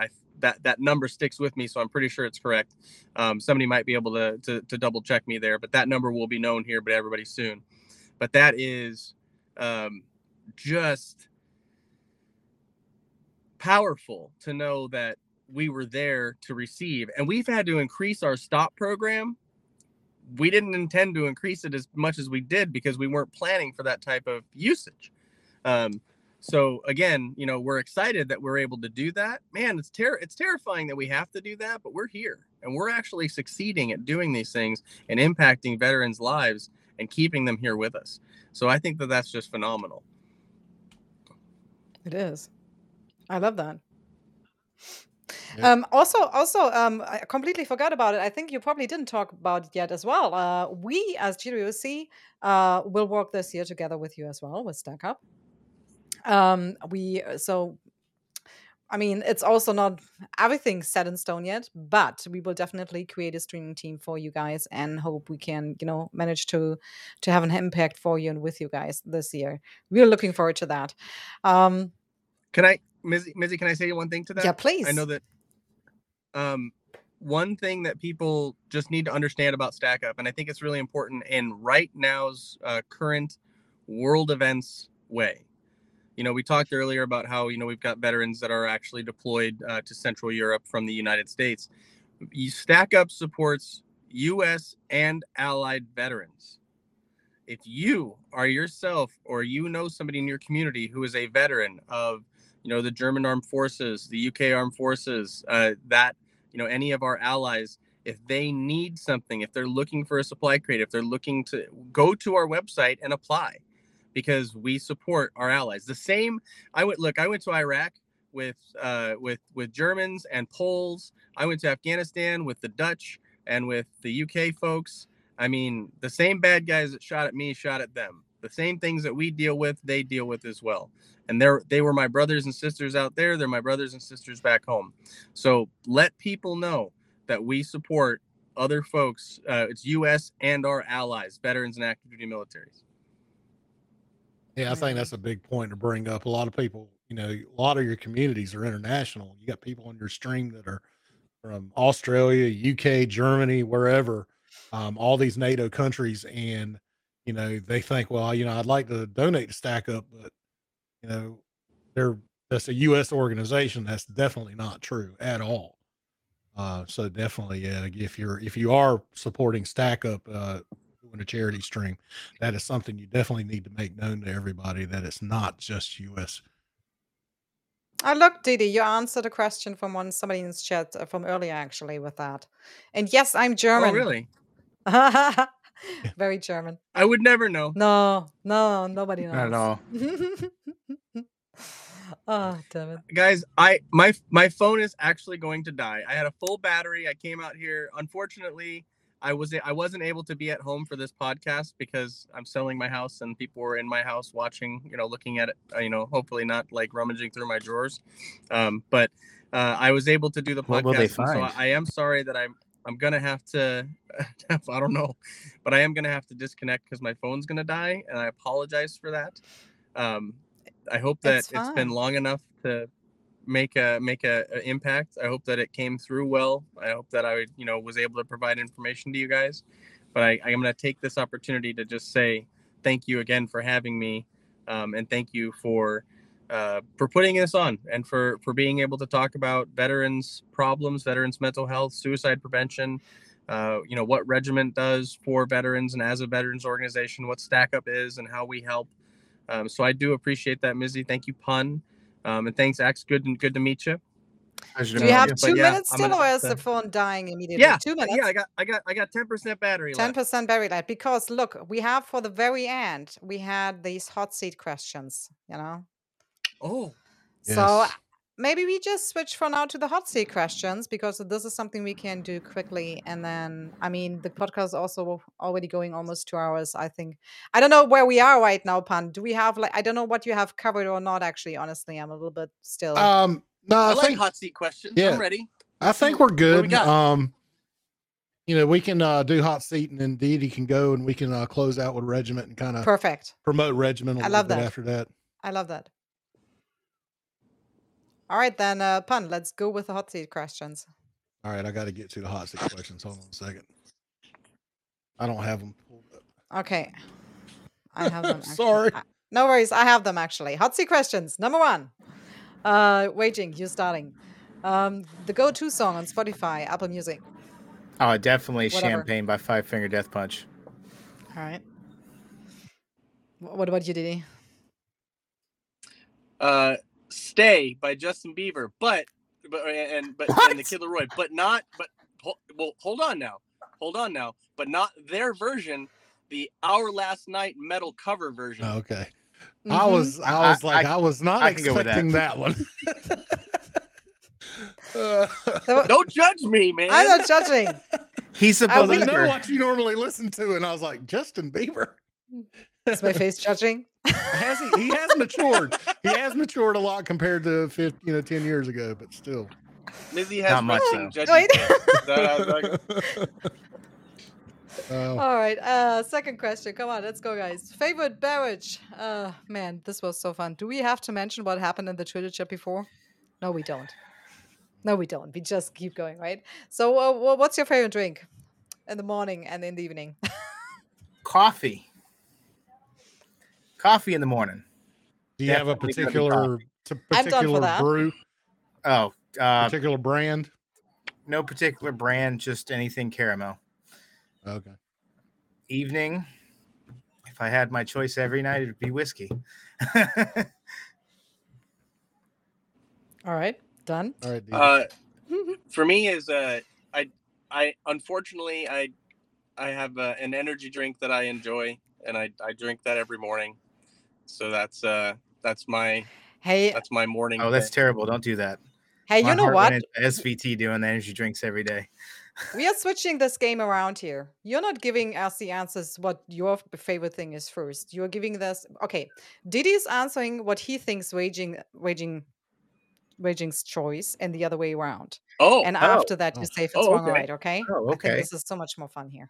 that number sticks with me, so I'm pretty sure it's correct. Somebody might be able to double check me there, but that number will be known here by everybody soon. But that is just powerful to know that we were there to receive, and we've had to increase our stop program. We didn't intend to increase it as much as we did because we weren't planning for that type of usage. So again, you know, we're excited that we're able to do that. Man, it's terrifying that we have to do that, but we're here and we're actually succeeding at doing these things and impacting veterans' lives and keeping them here with us. So I think that that's just phenomenal. It is. I love that. Yeah. Also, I completely forgot about it. I think you probably didn't talk about it yet as well. We as GWC will work this year together with you as well with Stack Up. I mean, it's also not everything set in stone yet, but we will definitely create a streaming team for you guys and hope we can, you know, manage to have an impact for you and with you guys this year. We're looking forward to that. Mizzy, can I say one thing to that? Yeah, please. I know that one thing that people just need to understand about Stack Up, and I think it's really important in right now's current world events way. You know, we talked earlier about how, you know, we've got veterans that are actually deployed to Central Europe from the United States. Stack Up supports U.S. and allied veterans. If you are yourself or you know somebody in your community who is a veteran of, you know, the German Armed Forces, the UK Armed Forces, that, you know, any of our allies, if they need something, if they're looking for a supply crate, if they're looking to go to our website and apply. Because we support our allies. The same, I went to Iraq with Germans and Poles. I went to Afghanistan with the Dutch and with the UK folks. I mean, the same bad guys that shot at me shot at them. The same things that we deal with, they deal with as well. And they were my brothers and sisters out there. They're my brothers and sisters back home. So let people know that we support other folks. It's U.S. and our allies, veterans and active duty militaries. Yeah, I think that's a big point to bring up. A lot of people, you know, a lot of your communities are international. You got people on your stream that are from Australia, UK, Germany, wherever, all these NATO countries. And, you know, they think, well, you know, I'd like to donate to Stack Up, but, you know, that's a U.S. organization. That's definitely not true at all. So definitely, yeah, if you are supporting Stack Up, in a charity stream, that is something you definitely need to make known to everybody, that it's not just U.S. Oh, look, Didi, you answered a question from somebody in the chat from earlier, actually, with that. And yes, I'm German. Oh, really? Very German. I would never know. No, nobody knows. Not at all. Oh, damn it. Guys, my phone is actually going to die. I had a full battery. I came out here. Unfortunately, I wasn't able to be at home for this podcast because I'm selling my house and people were in my house watching, you know, looking at it, you know, hopefully not like rummaging through my drawers. But I was able to do the podcast. What will they find? So I am sorry that I'm going to have to, I don't know, but I am going to have to disconnect because my phone's going to die. And I apologize for that. I hope that it's been long enough to make a impact. I hope that it came through well. I hope that I, you know, was able to provide information to you guys. But I am going to take this opportunity to just say thank you again for having me, and thank you for putting this on and for being able to talk about veterans' problems, veterans' mental health, suicide prevention. You know what Regiment does for veterans and as a veterans organization, what Stack Up is and how we help. So I do appreciate that, Mizzy. Thank you, Pun. And thanks, Axe. Good to meet you. Do you have 2 minutes still, or is the phone dying immediately? Yeah, 2 minutes. Yeah, I got 10% battery life. 10% battery life. Because look, we have for the very end, we had these hot seat questions. You know. Oh. Yes. So maybe we just switch for now to the hot seat questions, because this is something we can do quickly. And then, I mean, the podcast is also already going almost 2 hours, I think. I don't know where we are right now, Pan. Do we have, like, I don't know what you have covered or not, actually. Honestly, I'm a little bit still. No, I think, like hot seat questions. Yeah, I'm ready. I think we're good. You know, we can do hot seat, and then Deity can go, and we can close out with Regiment and kind of perfect promote Regiment a little bit after that. I love that. All right, then, Pun, let's go with the hot seat questions. All right, I got to get to the hot seat questions. Hold on a second. I don't have them pulled up. Okay. I have them. Sorry. No worries. I have them, actually. Hot seat questions. Number one. Waging, you're starting. The go-to song on Spotify, Apple Music. Oh, definitely whatever. Champagne by Five Finger Death Punch. All right. What about you, Didi? Stay by Justin Bieber, but the Kid Laroi, but not their version, the Our Last Night metal cover version. Oh, okay. Mm-hmm. I was not expecting that one. Don't judge me, man. I'm not judging. He's a believer. I know what you normally listen to, and I was like, Justin Bieber. Is my face judging? He has matured. He has matured a lot compared to 10 years ago, but still. Lizzie has not much judging. All right. Second question. Come on, let's go, guys. Favorite beverage. Man, this was so fun. Do we have to mention what happened in the Twitter chat before? No, we don't. We just keep going, right? So, what's your favorite drink in the morning and in the evening? Coffee in the morning. Do you have a particular brew? Oh, particular brand? No particular brand. Just anything caramel. Okay. Evening. If I had my choice every night, it'd be whiskey. All right. Done. All right. For me is I have an energy drink that I enjoy, and I drink that every morning. So that's my morning. Oh, that's terrible. Don't do that. Hey, you know what? SVT doing the energy drinks every day. We are switching this game around here. You're not giving us the answers what your favorite thing is first. You're giving us... Okay. Diddy is answering what he thinks Raging's choice and the other way around. Oh. And after that, you say if it's wrong or right, okay? Oh, okay. I think this is so much more fun here.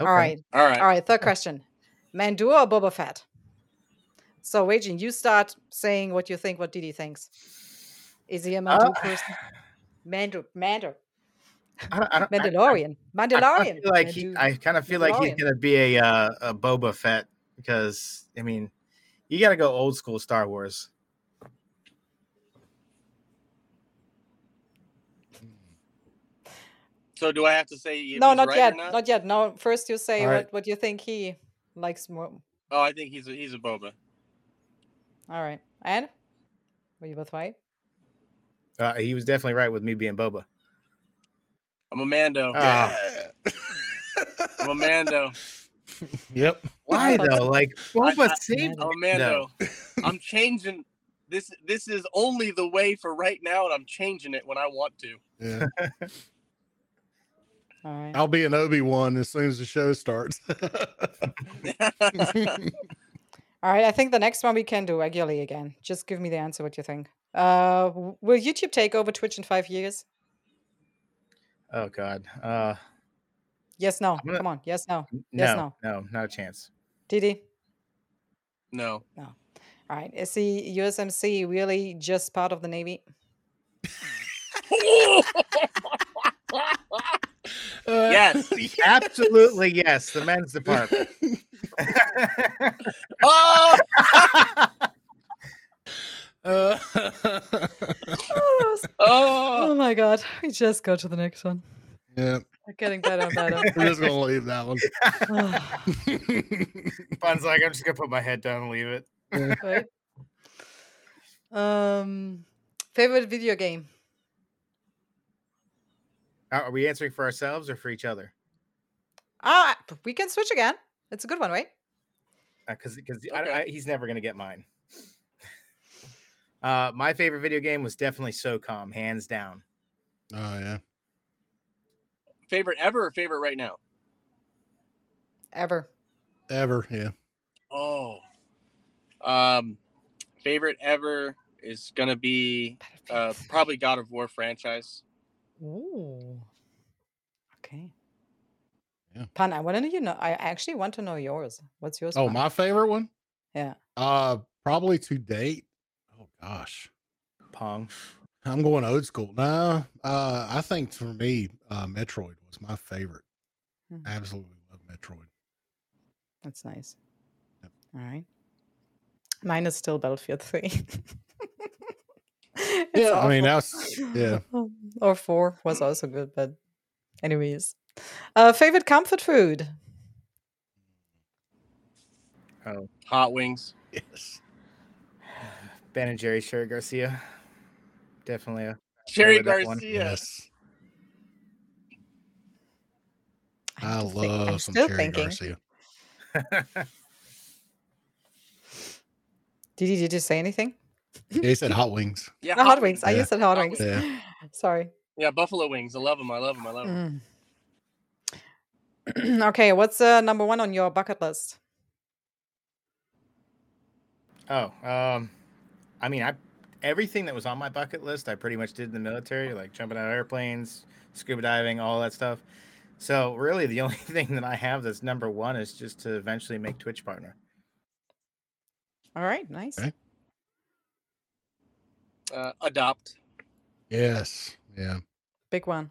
Okay. All right. Third question. Mandua or Boba Fett? So, Raging, you start saying what you think, what Diddy thinks. Is he a Mandua person? Mandua. Mandalorian. I kind of feel like he's gonna be a Boba Fett, because I mean, you gotta go old school Star Wars. So do I have to say? No, not yet. No, first you say what you think he likes more. Oh, I think he's a Boba. All right, and were you both right? He was definitely right with me being Boba. I'm a Mando. I'm a Mando. Yep. Why though? Like, Boba saved me. I'm a Mando. I'm changing. This is only the way for right now, and I'm changing it when I want to. Yeah. All right. I'll be an Obi-Wan as soon as the show starts. All right. I think the next one we can do regularly again. Just give me the answer. What you think? Will YouTube take over Twitch in 5 years? Oh God! Yes, no. Come on. Yes, no. Yes, no. No, not a chance. Didi? No. All right. Is the USMC really just part of the Navy? Yes, absolutely. Yes, the men's department. Oh. Oh my God! We just go to the next one. Yeah, we're getting better and better. We're just gonna leave that one. Fun's like, I'm just gonna put my head down and leave it. Yeah. Right. Favorite video game? Are we answering for ourselves or for each other? We can switch again. It's a good one, right? Because he's never gonna get mine. My favorite video game was definitely SOCOM, hands down. Oh, yeah. Favorite ever or favorite right now? Ever. Ever, yeah. Oh. Favorite ever is going to be probably God of War franchise. Ooh. Okay. Yeah. Pan, I actually want to know yours. What's yours? Oh, Pan? My favorite one? Yeah. Probably to date. Oh gosh, Pong. I'm going old school. No, I think for me, Metroid was my favorite. Mm-hmm. Absolutely love Metroid. That's nice. Yep. All right, mine is still Battlefield 3. Yeah, awful. I mean that's Or 4 was also good, but anyways, favorite comfort food. Hot wings. Yes. Ben and Jerry, Sherry Garcia. Definitely a Sherry Garcia. Yes. I love some Sherry Garcia. Did you just say anything? Yeah, he said hot wings. Yeah, no, hot wings. Yeah. I just said hot wings. Yeah. Sorry. Yeah, buffalo wings. I love them. Okay, what's number one on your bucket list? Oh, I mean, everything that was on my bucket list, I pretty much did in the military, like jumping out of airplanes, scuba diving, all that stuff. So really, the only thing that I have that's number one is just to eventually make Twitch partner. All right, nice. Okay. Adopt. Yes. Yeah. Big one.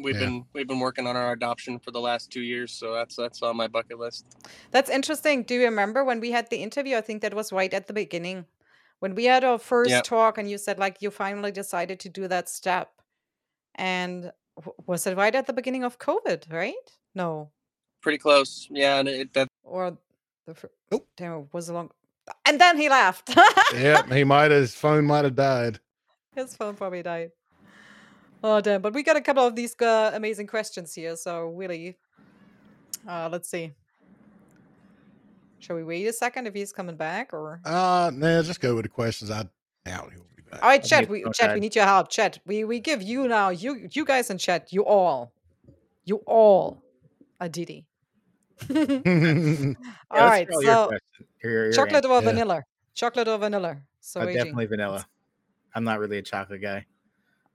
We've been working on our adoption for the last 2 years, so that's on my bucket list. That's interesting. Do you remember when we had the interview? I think that was right at the beginning when we had our first talk, and you said like you finally decided to do that step. And was it right at the beginning of COVID? Right? No. Pretty close. Yeah, and And then he left. Yeah, his phone might have died. His phone probably died. Oh, damn. But we got a couple of these amazing questions here. So, really, let's see. Shall we wait a second if he's coming back? Or? Nah, just go with the questions. I doubt he'll be back. All right, chat. We need your help. Chat, we give you now. You guys in chat, you all are Didi. All right. So, your chocolate or vanilla? Chocolate or vanilla? So definitely vanilla. I'm not really a chocolate guy.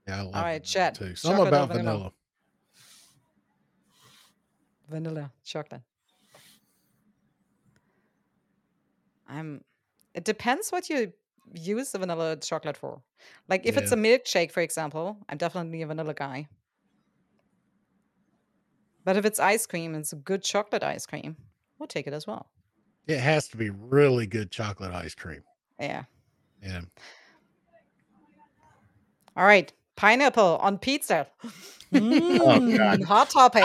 Yeah, I love chat. Too. Something about vanilla. Vanilla chocolate. It depends what you use the vanilla chocolate for. Like if it's a milkshake, for example, I'm definitely a vanilla guy. But if it's ice cream, it's a good chocolate ice cream. We'll take it as well. It has to be really good chocolate ice cream. Yeah. Yeah. All right. Pineapple on pizza. Oh, God. Hot topic.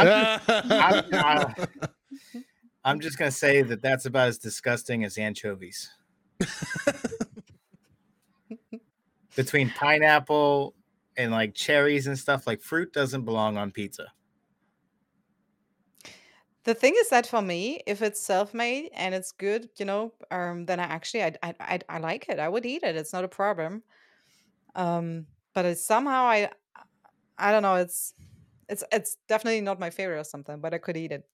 I'm just going to say that's about as disgusting as anchovies. Between pineapple and like cherries and stuff, like fruit doesn't belong on pizza. The thing is that for me, if it's self-made and it's good, then I like it. I would eat it. It's not a problem. But it's somehow I don't know. It's definitely not my favorite or something. But I could eat it.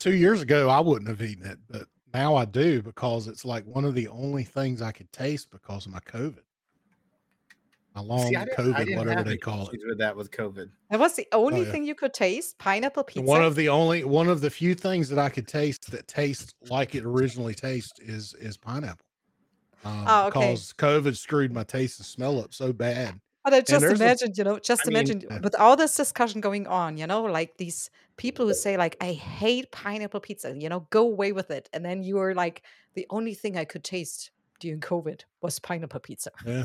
2 years ago, I wouldn't have eaten it, but now I do because it's like one of the only things I could taste because of my COVID. With COVID. That was the only thing you could taste. Pineapple pizza. One of the few things that I could taste that tastes like it originally tastes is pineapple. Because COVID screwed my taste and smell up so bad. But I just imagined, with all this discussion going on, like these people who say like, I hate pineapple pizza, go away with it. And then you were like, the only thing I could taste during COVID was pineapple pizza. Yeah.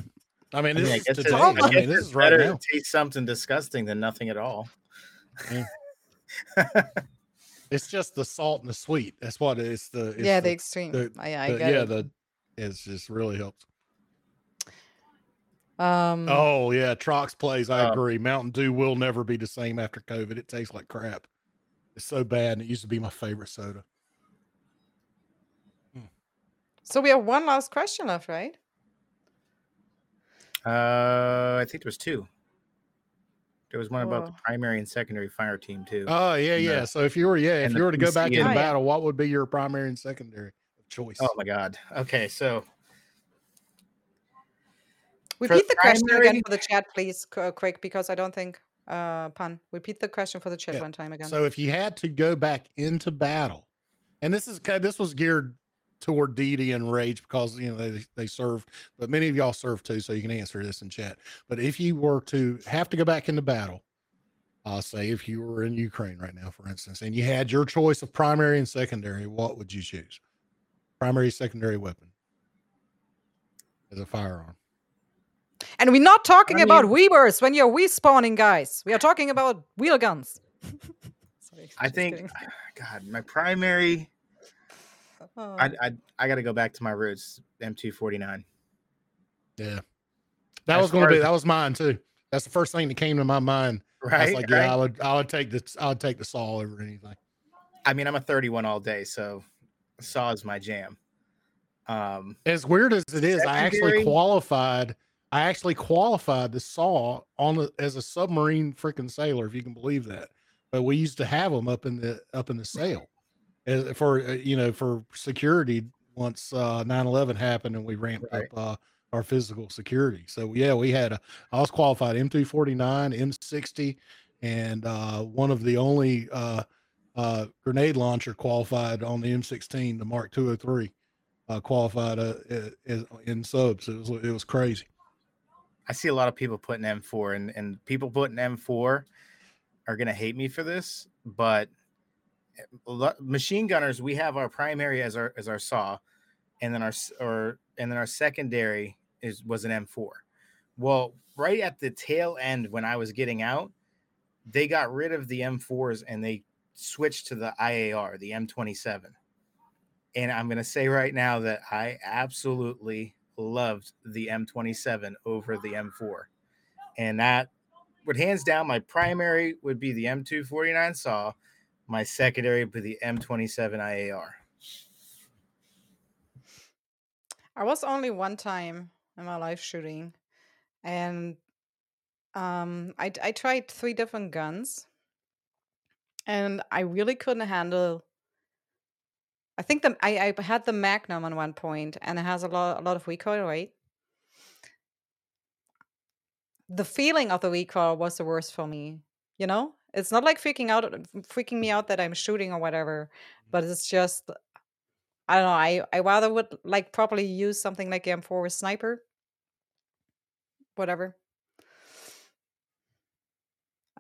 This is right now. Taste something disgusting than nothing at all. Yeah. It's just the salt and the sweet. That's what it is. The extreme. It's just really helps. Trox plays. I agree. Mountain Dew will never be the same after COVID. It tastes like crap. It's so bad. And it used to be my favorite soda. So we have one last question left, right? I think there was two. There was one about the primary and secondary fire team too. Oh yeah. So if you were to go back into battle, what would be your primary and secondary choice? Oh my God. Okay, so repeat the question again for the chat, please, quick, because I don't think Pun. Repeat the question for the chat one time again. So if you had to go back into battle, and this was geared toward Deity and Rage because they serve, but many of y'all serve too, so you can answer this in chat. But if you were to have to go back into battle, say if you were in Ukraine right now, for instance, and you had your choice of primary and secondary, what would you choose? Primary, secondary weapon as a firearm. And we're not talking about Weavers when you're respawning, guys. We are talking about wheel guns. Sorry, I think, God, my primary. I got to go back to my roots. M249. Yeah. That was mine too. That's the first thing that came to my mind. Right. I was like, yeah, I would take this. I'll take the saw over anything. I mean, I'm a 31 all day, so saw is my jam. As weird as it is, I actually qualified the saw as a submarine freaking sailor, if you can believe that. But we used to have them up in the sail for security. Once 9/11 happened and we ramped up our physical security. So yeah, we had I was qualified M249, M60, and one of the only grenade launcher qualified on the M16, the Mark 203 qualified in subs. It was crazy. I see a lot of people putting M4 and people putting M4 are going to hate me for this, but machine gunners, we have our primary as our saw, and then our secondary was an M4. Well, right at the tail end when I was getting out, they got rid of the M4s and they switched to the IAR, the M27. And I'm going to say right now that I absolutely loved the M27 over the M4. And that would hands down, my primary would be the M249 saw. My secondary would be the M27 IAR. I was only one time in my life shooting, and I tried 3 different guns, and I really couldn't handle. I think I had the Magnum at one point, and it has a lot of recoil, right? The feeling of the recoil was the worst for me, you know. It's not like freaking me out that I'm shooting or whatever, but it's just, I don't know. I rather would like probably use something like M4 with sniper, whatever.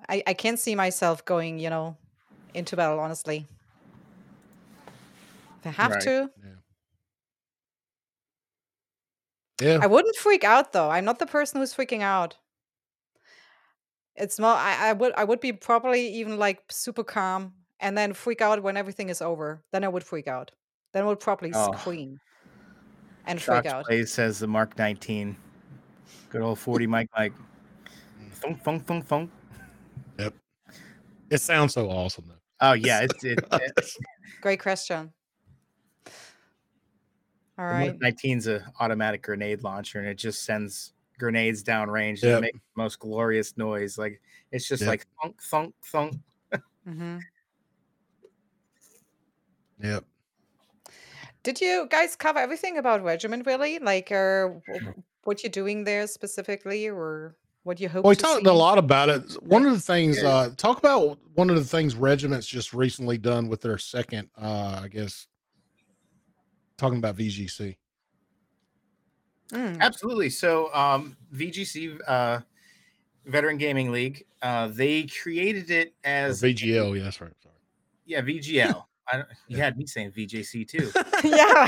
I can't see myself going, into battle, honestly. If I have to. Yeah. I wouldn't freak out though. I'm not the person who's freaking out. It's more I would be probably even like super calm and then freak out when everything is over. Then I would freak out. Then I would probably scream and Shots freak out. Plays says the Mark 19. Good old 40 Mike. Thunk thunk thunk thunk. Yep. It sounds so awesome though. Oh yeah, it's great question. All right. The Mark 19's an automatic grenade launcher and it just sends grenades downrange that make the most glorious noise. Like it's just like thunk thunk thunk. Mm-hmm. Yep. Did you guys cover everything about Regiment really? Like, what you're doing there specifically, or what you hope? Well, we talked a lot about it. One of the things, talk about one of the things Regiment's just recently done with their second, I guess, talking about VGC. Absolutely. So VGC, Veteran Gaming League, they created it as VGL. Yeah, that's right. Sorry. Yeah, VGL. You had me saying VJC too. Yeah,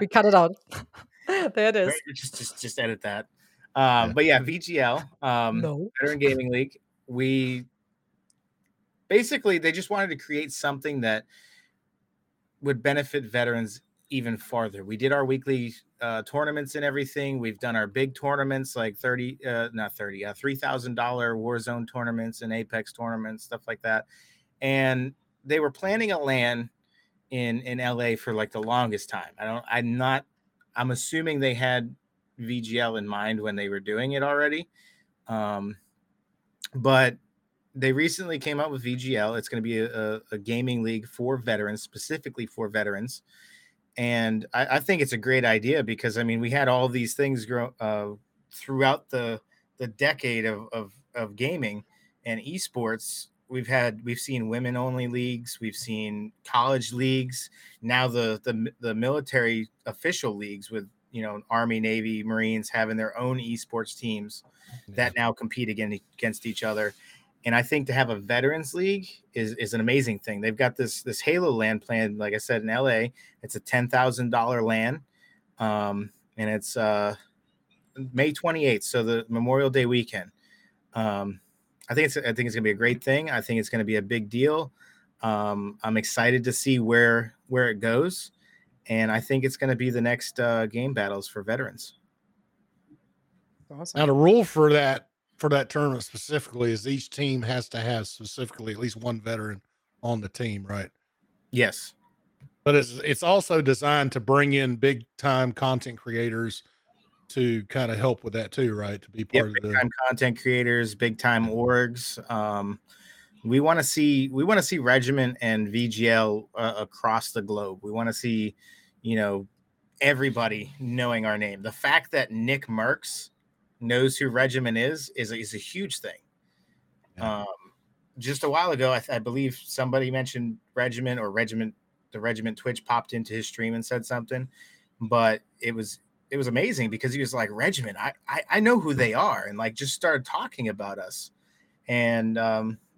we cut it out. There it is. Right? Just edit that. But yeah, VGL, Veteran Gaming League. We basically they just wanted to create something that would benefit veterans even farther. We did our weekly tournaments and everything. We've done our big tournaments like $3,000 Warzone tournaments and Apex tournaments, stuff like that. And they were planning a LAN in LA for like the longest time. I'm assuming they had VGL in mind when they were doing it already. But they recently came out with VGL. It's going to be a gaming league for veterans, specifically for veterans. And I think it's a great idea because, I mean, we had all these things grow throughout the decade of gaming and esports. We've seen women only leagues. We've seen college leagues. Now the military official leagues with, Army, Navy, Marines having their own esports teams that now compete against each other. And I think to have a veterans league is an amazing thing. They've got this Halo LAN planned, like I said, in LA. It's a $10,000 LAN, and it's May 28th, so the Memorial Day weekend. I think it's gonna be a great thing. I think it's gonna be a big deal. I'm excited to see where it goes, and I think it's gonna be the next game battles for veterans. awesome. Now the rule for that tournament specifically is each team has to have specifically at least one veteran on the team, right? Yes. But it's also designed to bring in big time content creators to kind of help with that too, right? To be part of the big time content creators, big time orgs. We want to see Regiment and VGL across the globe. We want to see, you know, everybody knowing our name. The fact that Nick Mercs knows who Regiment is a huge thing. Yeah. Just a while ago, I believe somebody mentioned Regiment or Regiment. The Regiment Twitch popped into his stream and said something, but it was amazing because he was like, Regiment, I know who they are, and like just started talking about us, and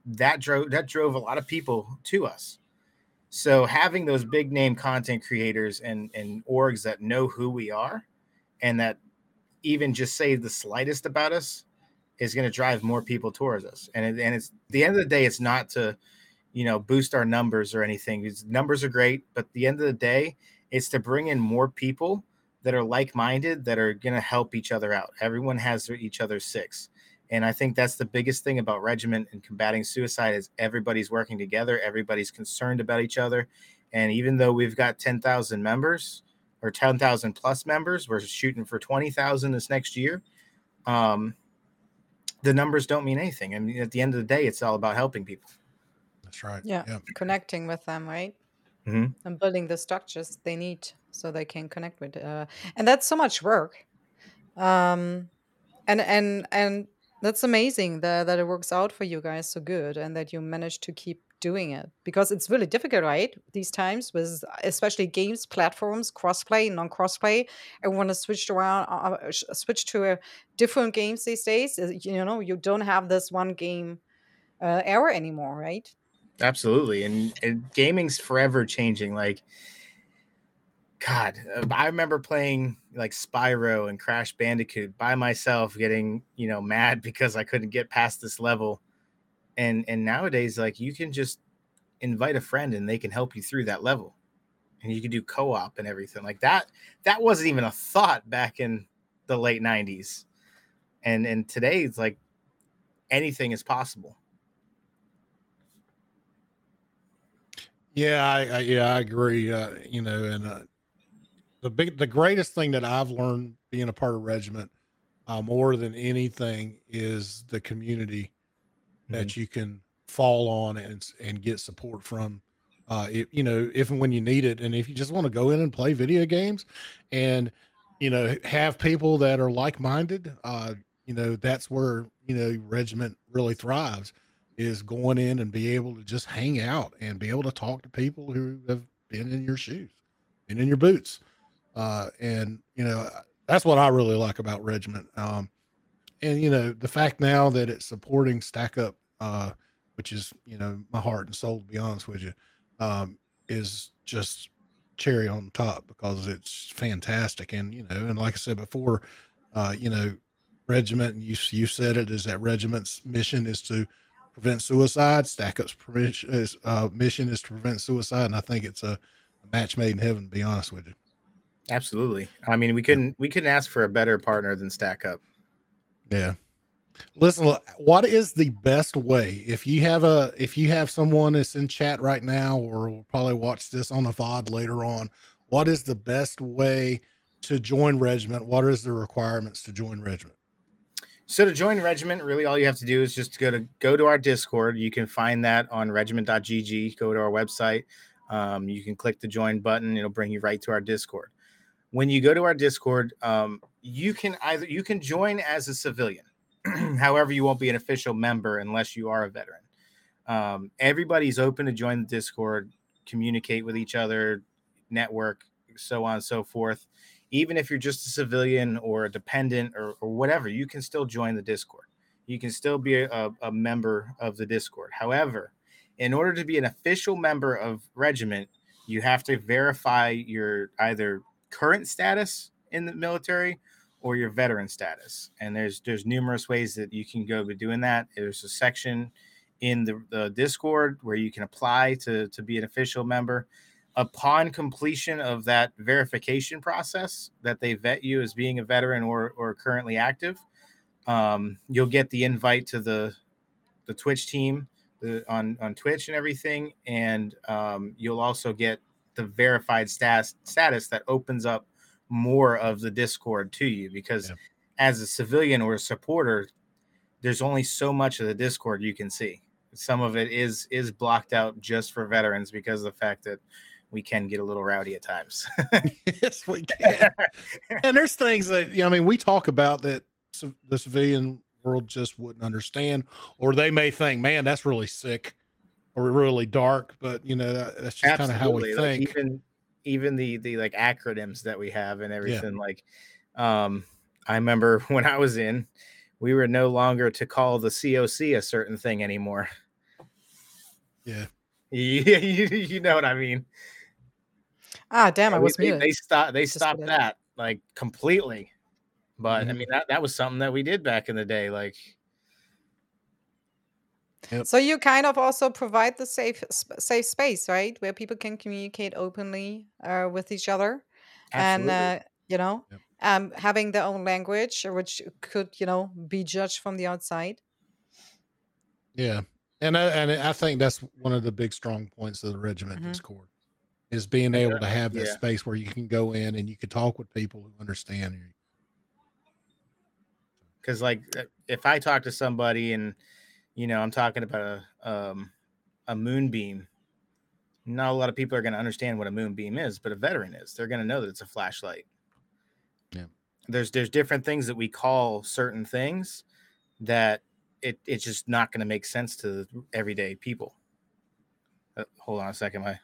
that drove a lot of people to us. So having those big name content creators and orgs that know who we are and that even just say the slightest about us is going to drive more people towards us. And it's the end of the day, it's not to, you know, boost our numbers or anything. His numbers are great, but at the end of the day, it's to bring in more people that are like-minded, that are going to help each other out. Everyone has each other's six. And I think that's the biggest thing about Regiment and combating suicide is everybody's working together. Everybody's concerned about each other. And even though we've got 10,000 members or 10,000 plus members, we're shooting for 20,000 this next year. The numbers don't mean anything. I mean, at the end of the day, it's all about helping people. That's right. Yeah. Connecting with them, right? Mm-hmm. And building the structures they need so they can connect with. And that's so much work. And that's amazing that it works out for you guys so good and that you manage to keep doing it, because it's really difficult, right? These times with especially games, platforms, crossplay, non-crossplay, everyone has switched to different games these days. You know, you don't have this one game era anymore, right? Absolutely. And gaming's forever changing. Like, God, I remember playing like Spyro and Crash Bandicoot by myself, getting, you know, mad because I couldn't get past this level. And nowadays, like, you can just invite a friend and they can help you through that level. And you can do co-op and everything like that. That wasn't even a thought back in the late 90s. And today it's like anything is possible. Yeah, I agree. You know, and the greatest thing that I've learned being a part of Regiment, more than anything, is the community that you can fall on and get support from. You know, if and when you need it, and if you just want to go in and play video games, and you know, have people that are like-minded, you know, that's where, you know, Regiment really thrives. Is going in and be able to just hang out and be able to talk to people who have been in your shoes and in your boots. And, you know, that's what I really like about Regiment. And, you know, the fact now that it's supporting Stack Up, which is, you know, my heart and soul, to be honest with you, is just cherry on top because it's fantastic. And, you know, and like I said before, you know, Regiment, you said it, is that Regiment's mission is to prevent suicide. Stack Up's mission is to prevent suicide, and I think it's a match made in heaven, to be honest with you. Absolutely. I mean, we couldn't ask for a better partner than Stack Up. Yeah. Listen, what is the best way, if you have someone that's in chat right now or will probably watch this on the VOD later on, what is the best way to join Regiment? What is the requirements to join Regiment? So to join Regiment, really all you have to do is just go to our Discord. You can find that on regiment.gg. Go to our website. You can click the join button. It'll bring you right to our Discord. When you go to our Discord, you can join as a civilian. However, you won't be an official member unless you are a veteran. Everybody's open to join the Discord, communicate with each other, network, so on and so forth. Even if you're just a civilian or a dependent or whatever, you can still join the Discord. You can still be a member of the Discord. However, in order to be an official member of Regiment, you have to verify your either current status in the military or your veteran status. And there's numerous ways that you can go with doing that. There's a section in the Discord where you can apply to be an official member. Upon completion of that verification process, that they vet you as being a veteran or currently active, You'll get the invite to the Twitch team on Twitch and everything, and you'll also get the verified status that opens up more of the Discord to you, because as a civilian or a supporter, there's only so much of the Discord you can see. Some of it is blocked out just for veterans because of the fact that we can get a little rowdy at times. Yes, we can. And there's things that, you know, I mean, we talk about that the civilian world just wouldn't understand, or they may think, man, that's really sick or really dark, but you know, that's just kind of how we think. Even the like acronyms that we have and everything. Like, I remember when I was in, we were no longer to call the COC a certain thing anymore. Yeah. You know what I mean? Ah, damn, I was muted. They stopped that like completely. But I mean, that was something that we did back in the day. Like, so you kind of also provide the safe space, right? Where people can communicate openly with each other. Absolutely. And, you know, having their own language, which could, you know, be judged from the outside. Yeah. And I think that's one of the big strong points of the Regiment Discord, is being able to have that space where you can go in and you can talk with people who understand you. Because, like, if I talk to somebody and, you know, I'm talking about a moonbeam, not a lot of people are going to understand what a moonbeam is, but a veteran is. They're going to know that it's a flashlight. Yeah. There's different things that we call certain things that it's just not going to make sense to everyday people. Hold on a second. My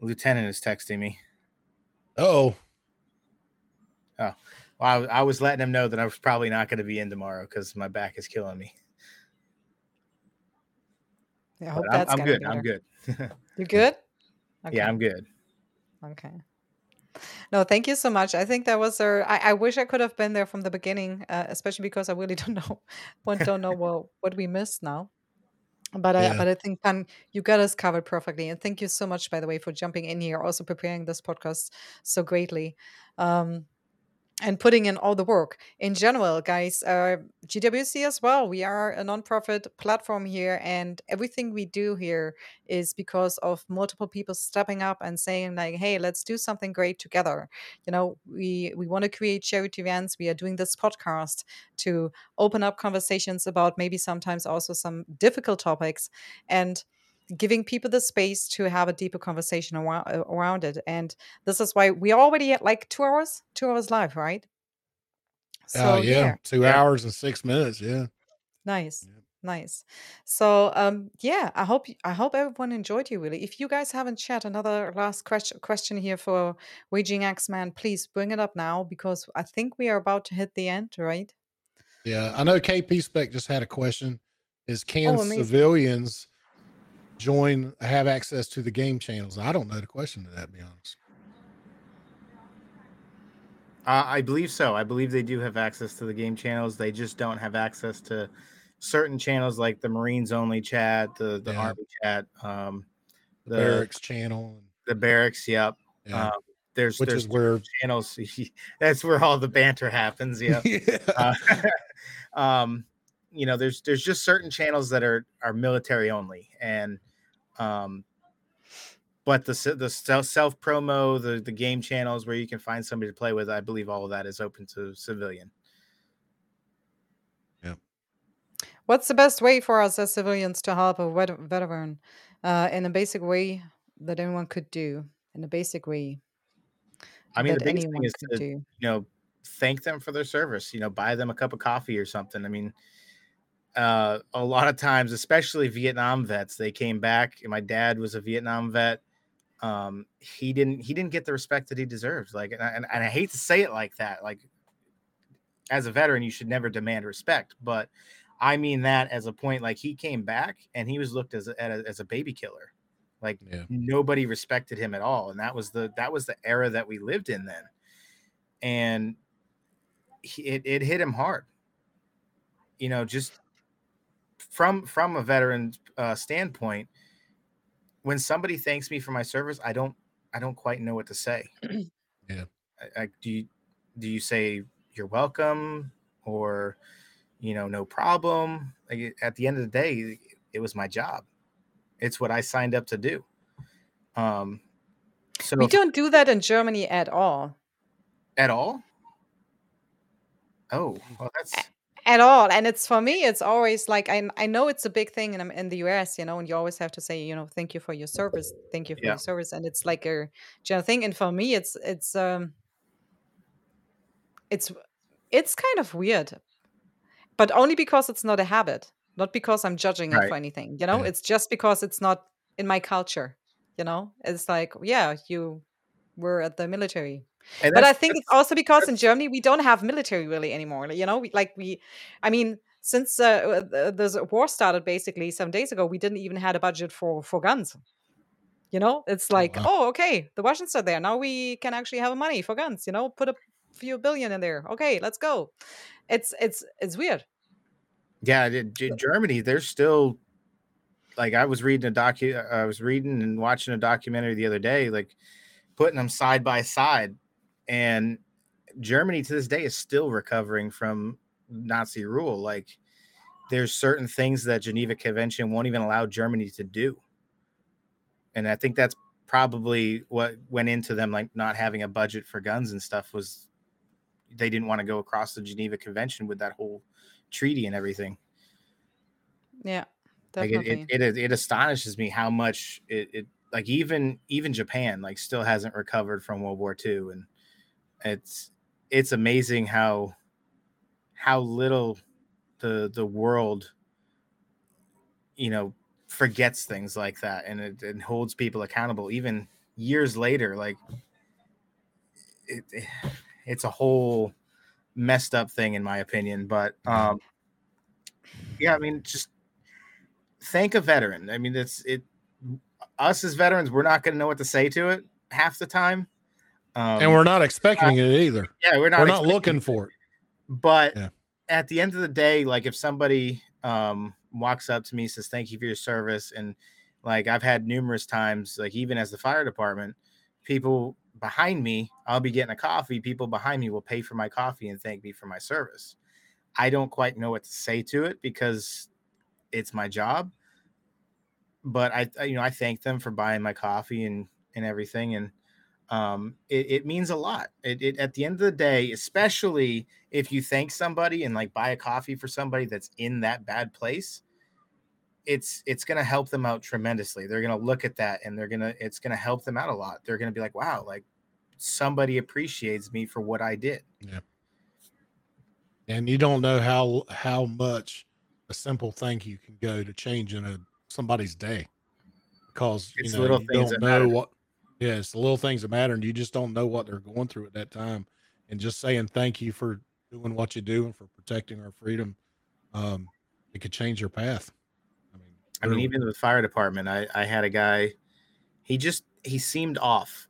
lieutenant is texting me. Oh, well, I was letting him know that I was probably not going to be in tomorrow because my back is killing me. Yeah, I hope that's I'm good. You're good? Okay. Yeah, I'm good. Okay. No, thank you so much. I think that was I wish I could have been there from the beginning, especially because I really don't know what we missed now. But I think you got us covered perfectly. And thank you so much, by the way, for jumping in here, also preparing this podcast so greatly, and putting in all the work. In general, guys, GWC as well, we are a nonprofit platform here, and everything we do here is because of multiple people stepping up and saying, like, hey, let's do something great together. You know, we want to create charity events. We are doing this podcast to open up conversations about maybe sometimes also some difficult topics, and giving people the space to have a deeper conversation around it. And this is why we already had like 2 hours live, right? So 2 hours and 6 minutes. Yeah. Nice. Yeah. Nice. So, I hope everyone enjoyed you, really. If you guys haven't chat, another last question here for Raging Axeman, please bring it up now, because I think we are about to hit the end, right? Yeah. I know KP Spec just had a question. Can civilians have access to the game channels? I don't know the question to that, to be honest. I believe so. I believe they do have access to the game channels. They just don't have access to certain channels like the Marines only chat, the Army chat, the barracks channel, the barracks. Yep. Yeah. There's where channels. That's where all the banter happens. Yep. Yeah. You know, there's just certain channels that are military only, and but the self promo, the game channels where you can find somebody to play with, I believe all of that is open to civilian. Yeah. What's the best way for us as civilians to help a veteran in a basic way that anyone could do? In a basic way. I mean, the biggest thing is to thank them for their service. You know, buy them a cup of coffee or something. I mean. A lot of times, especially Vietnam vets, they came back. And my dad was a Vietnam vet. He didn't get the respect that he deserved. Like, and I hate to say it like that. Like, as a veteran, you should never demand respect. But I mean that as a point. Like, he came back and he was looked as a baby killer. Like, nobody respected him at all. And that was the era that we lived in then, and it hit him hard. You know, just from a veteran standpoint, when somebody thanks me for my service, I don't quite know what to say. Do you say you're welcome, or you know, no problem. Like, at the end of the day, it was my job. It's what I signed up to do. So we don't do that in Germany at all. At all? Oh, well, that's... At all. And it's, for me, it's always like, I know it's a big thing in the US, you know, and you always have to say, you know, thank you for your service. Thank you for your service. And it's like a general thing. And for me, it's kind of weird, but only because it's not a habit, not because I'm judging it for anything, you know, it's just because it's not in my culture, you know, it's like, yeah, you were at the military. And but I think it's also because in Germany we don't have military really anymore. You know, since the war started basically 7 days ago, we didn't even had a budget for guns. You know, it's like, okay, the Russians are there now. We can actually have money for guns. You know, put a few billion in there. Okay, let's go. It's weird. Yeah, in Germany, there's still like I was reading and watching a documentary the other day, like putting them side by side. And Germany to this day is still recovering from Nazi rule. Like, there's certain things that Geneva Convention won't even allow Germany to do. And I think that's probably what went into them, like not having a budget for guns and stuff, was they didn't want to go across the Geneva Convention with that whole treaty and everything. Yeah, definitely. Like it astonishes me how much it like even Japan, like, still hasn't recovered from World War II. And it's amazing how little the world, you know, forgets things like that, and it holds people accountable even years later. Like it's a whole messed up thing in my opinion. But yeah, I mean, just thank a veteran. I mean, us as veterans, we're not going to know what to say to it half the time. And we're not expecting it either. Yeah, we're not looking for it. But at the end of the day, like, if somebody walks up to me, says, thank you for your service. And like, I've had numerous times, like even as the fire department, people behind me, I'll be getting a coffee. People behind me will pay for my coffee and thank me for my service. I don't quite know what to say to it because it's my job. But I thank them for buying my coffee and everything. And it means a lot. It at the end of the day, especially if you thank somebody and like buy a coffee for somebody that's in that bad place, it's going to help them out tremendously. They're going to look at that and it's going to help them out a lot. They're going to be like, wow, like somebody appreciates me for what I did. Yeah. And you don't know how much a simple thank you can go to changing somebody's day, because it's, you know, little you things don't that know matter. It's the little things that matter, and you just don't know what they're going through at that time. And just saying thank you for doing what you do and for protecting our freedom, it could change your path. I mean even the fire department, I had a guy, he seemed off,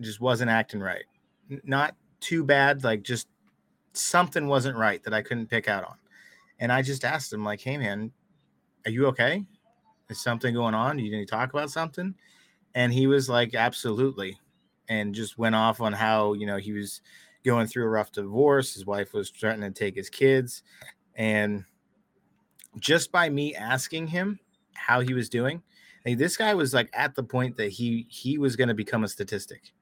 just wasn't acting right. Not too bad, like just something wasn't right that I couldn't pick out on. And I just asked him, like, hey man, are you okay? Is something going on? You need to talk about something? And he was like, absolutely. And just went off on how, you know, he was going through a rough divorce. His wife was threatening to take his kids. And just by me asking him how he was doing, like, this guy was like at the point that he was going to become a statistic.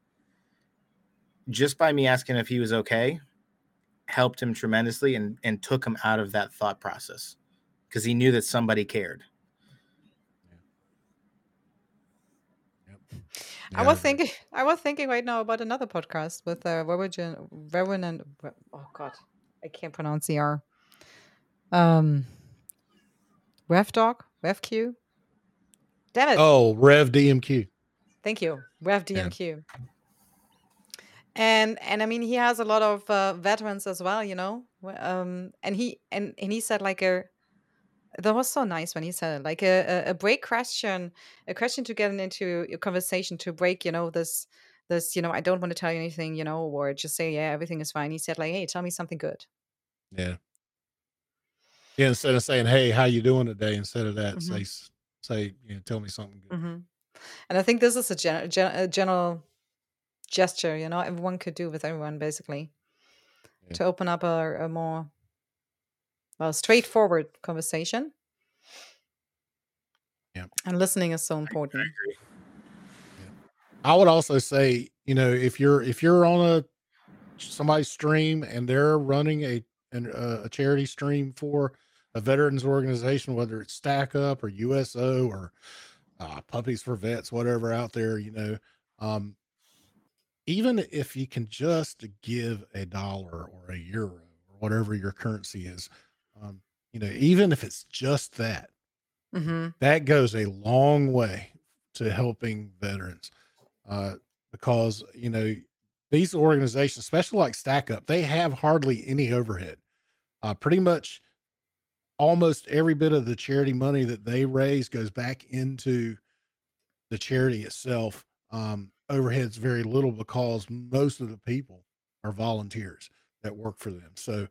Just by me asking if he was okay helped him tremendously and took him out of that thought process, because he knew that somebody cared. Yeah. I was thinking right now about another podcast with Veteran and I can't pronounce the R. RevDoc, RevQ. Damn it! Oh, RevDMQ. Thank you, RevDMQ. Yeah. And I mean, he has a lot of veterans as well, you know. And he said like a. That was so nice when he said it, like a break question, a question to get into a conversation, to break, you know, this, you know, I don't want to tell you anything, you know, or just say, yeah, everything is fine. He said like, hey, tell me something good. Yeah. Yeah. Instead of saying, hey, how you doing today? Instead of that, say, you know, tell me something good. Mm-hmm. And I think this is a general gesture, you know, everyone could do with everyone, basically, to open up a more Well, straightforward conversation. Yeah. And listening is so important. I agree. I would also say, you know, if you're on somebody's stream and they're running a charity stream for a veterans organization, whether it's Stack Up or USO or Puppies for Vets, whatever out there, you know, even if you can just give $1 or €1 or whatever your currency is, you know, even if it's just that, that goes a long way to helping veterans. Because, you know, these organizations, especially like Stack Up, they have hardly any overhead. Pretty much almost every bit of the charity money that they raise goes back into the charity itself. Overhead's very little because most of the people are volunteers that work for them. So,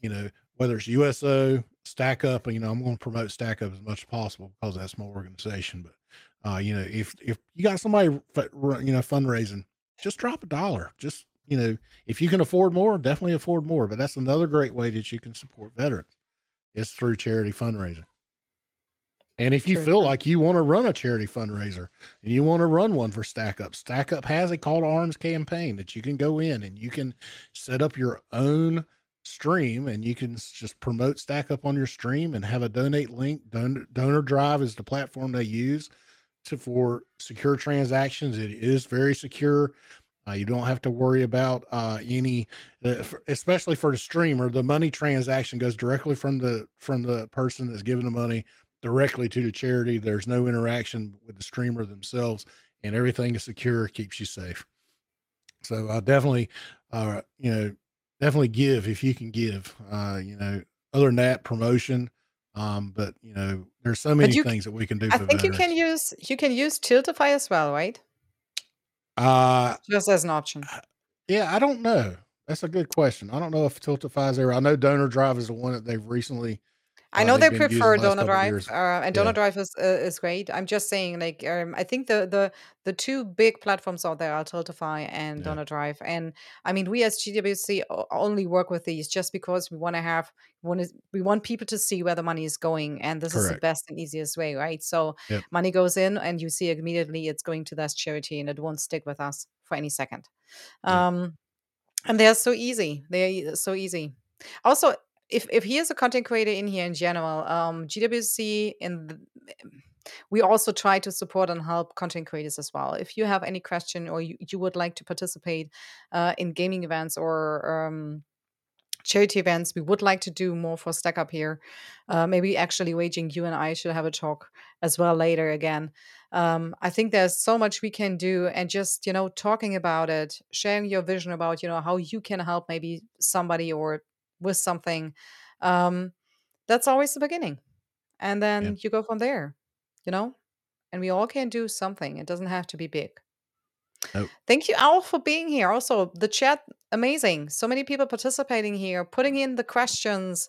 you know, whether it's USO, Stack Up, you know, I'm going to promote Stack Up as much as possible because that's my organization, but you know, if you got somebody, you know, fundraising, just drop $1. Just, you know, if you can afford more, definitely afford more. But that's another great way that you can support veterans is through charity fundraising. And if you feel like you want to run a charity fundraiser and you want to run one for Stack Up, Stack Up has a call to arms campaign that you can go in and you can set up your own stream and you can just promote Stack Up on your stream and have a donate link. Donor Drive is the platform they use for secure transactions. It is very secure. You don't have to worry about any, especially for the streamer, the money transaction goes directly from the person that's giving the money directly to the charity. There's no interaction with the streamer themselves, and everything is secure, keeps you safe. So definitely give if you can give. You know, other than that, promotion. But you know, there's so many things that we can do. I think you can use Tiltify as well, right? Just as an option. Yeah, I don't know. That's a good question. I don't know if Tiltify is there. I know Donor Drive is the one that they've recently. I know they prefer Donor Drive, and Donor Drive is great. I'm just saying, like, I think the two big platforms out there are Tiltify and Donor Drive. And I mean, we as GWC only work with these just because we want people to see where the money is going, and this is the best and easiest way, right? So money goes in, and you see immediately it's going to that charity, and it won't stick with us for any second. And they're so easy. Also. If he is a content creator in here in general, GWC, we also try to support and help content creators as well. If you have any question or you would like to participate in gaming events or charity events, we would like to do more for Stack Up here. Maybe actually Raging, you and I should have a talk as well later again. I think there's so much we can do, and just, you know, talking about it, sharing your vision about, you know, how you can help maybe somebody or with something, that's always the beginning, and then you go from there, you know, and we all can do something. It doesn't have to be big. Thank you all for being here. Also the chat, amazing, so many people participating here, putting in the questions,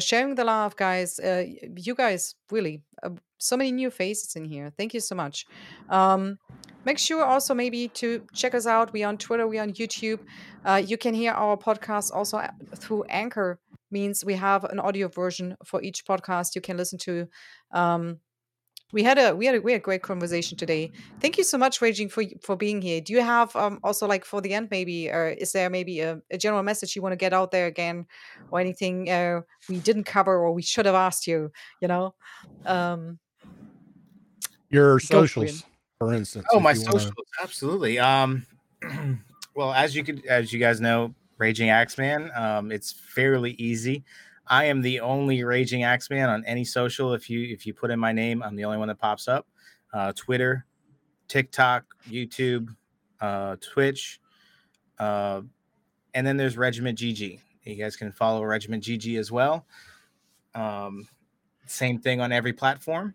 sharing the love, guys. You guys really, so many new faces in here. Thank you so much. Make sure also maybe to check us out. We're on Twitter. We're on YouTube. You can hear our podcast also through Anchor. Means we have an audio version for each podcast you can listen to. We had a great conversation today. Thank you so much, Raging, for being here. Do you have also, like, for the end maybe, or is there maybe a general message you want to get out there again, or anything we didn't cover or we should have asked you? You know, your socials. For instance, my socials, absolutely. Well, as you guys know, Raging Axeman, it's fairly easy. I am the only Raging Axeman on any social. If you put in my name, I'm the only one that pops up. Twitter, TikTok, YouTube, Twitch, and then there's RegimentGG. You guys can follow RegimentGG as well. Same thing on every platform,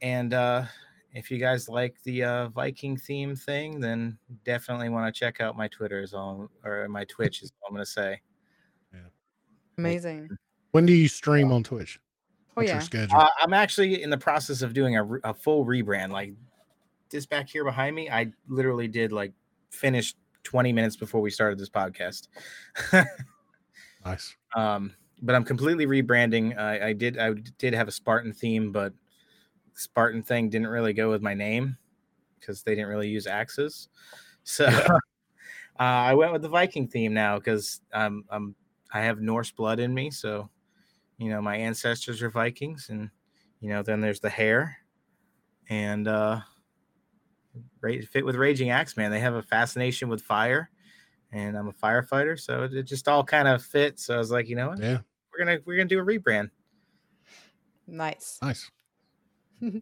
and. If you guys like the Viking theme thing, then definitely want to check out my Twitter or my Twitch is all I'm going to say. Yeah. Amazing. When do you stream on Twitch? What's your schedule? I'm actually in the process of doing a full rebrand. Like this back here behind me, I literally did finished 20 minutes before we started this podcast. Nice. But I'm completely rebranding. I did have a Spartan theme, but Spartan thing didn't really go with my name because they didn't really use axes. So I went with the Viking theme now because I have Norse blood in me. So, you know, my ancestors are Vikings, and, you know, then there's the hair, and fit with Raging Axeman. They have a fascination with fire, and I'm a firefighter. So it just all kind of fit. So I was like, you know what? Yeah. We're going to do a rebrand. Nice.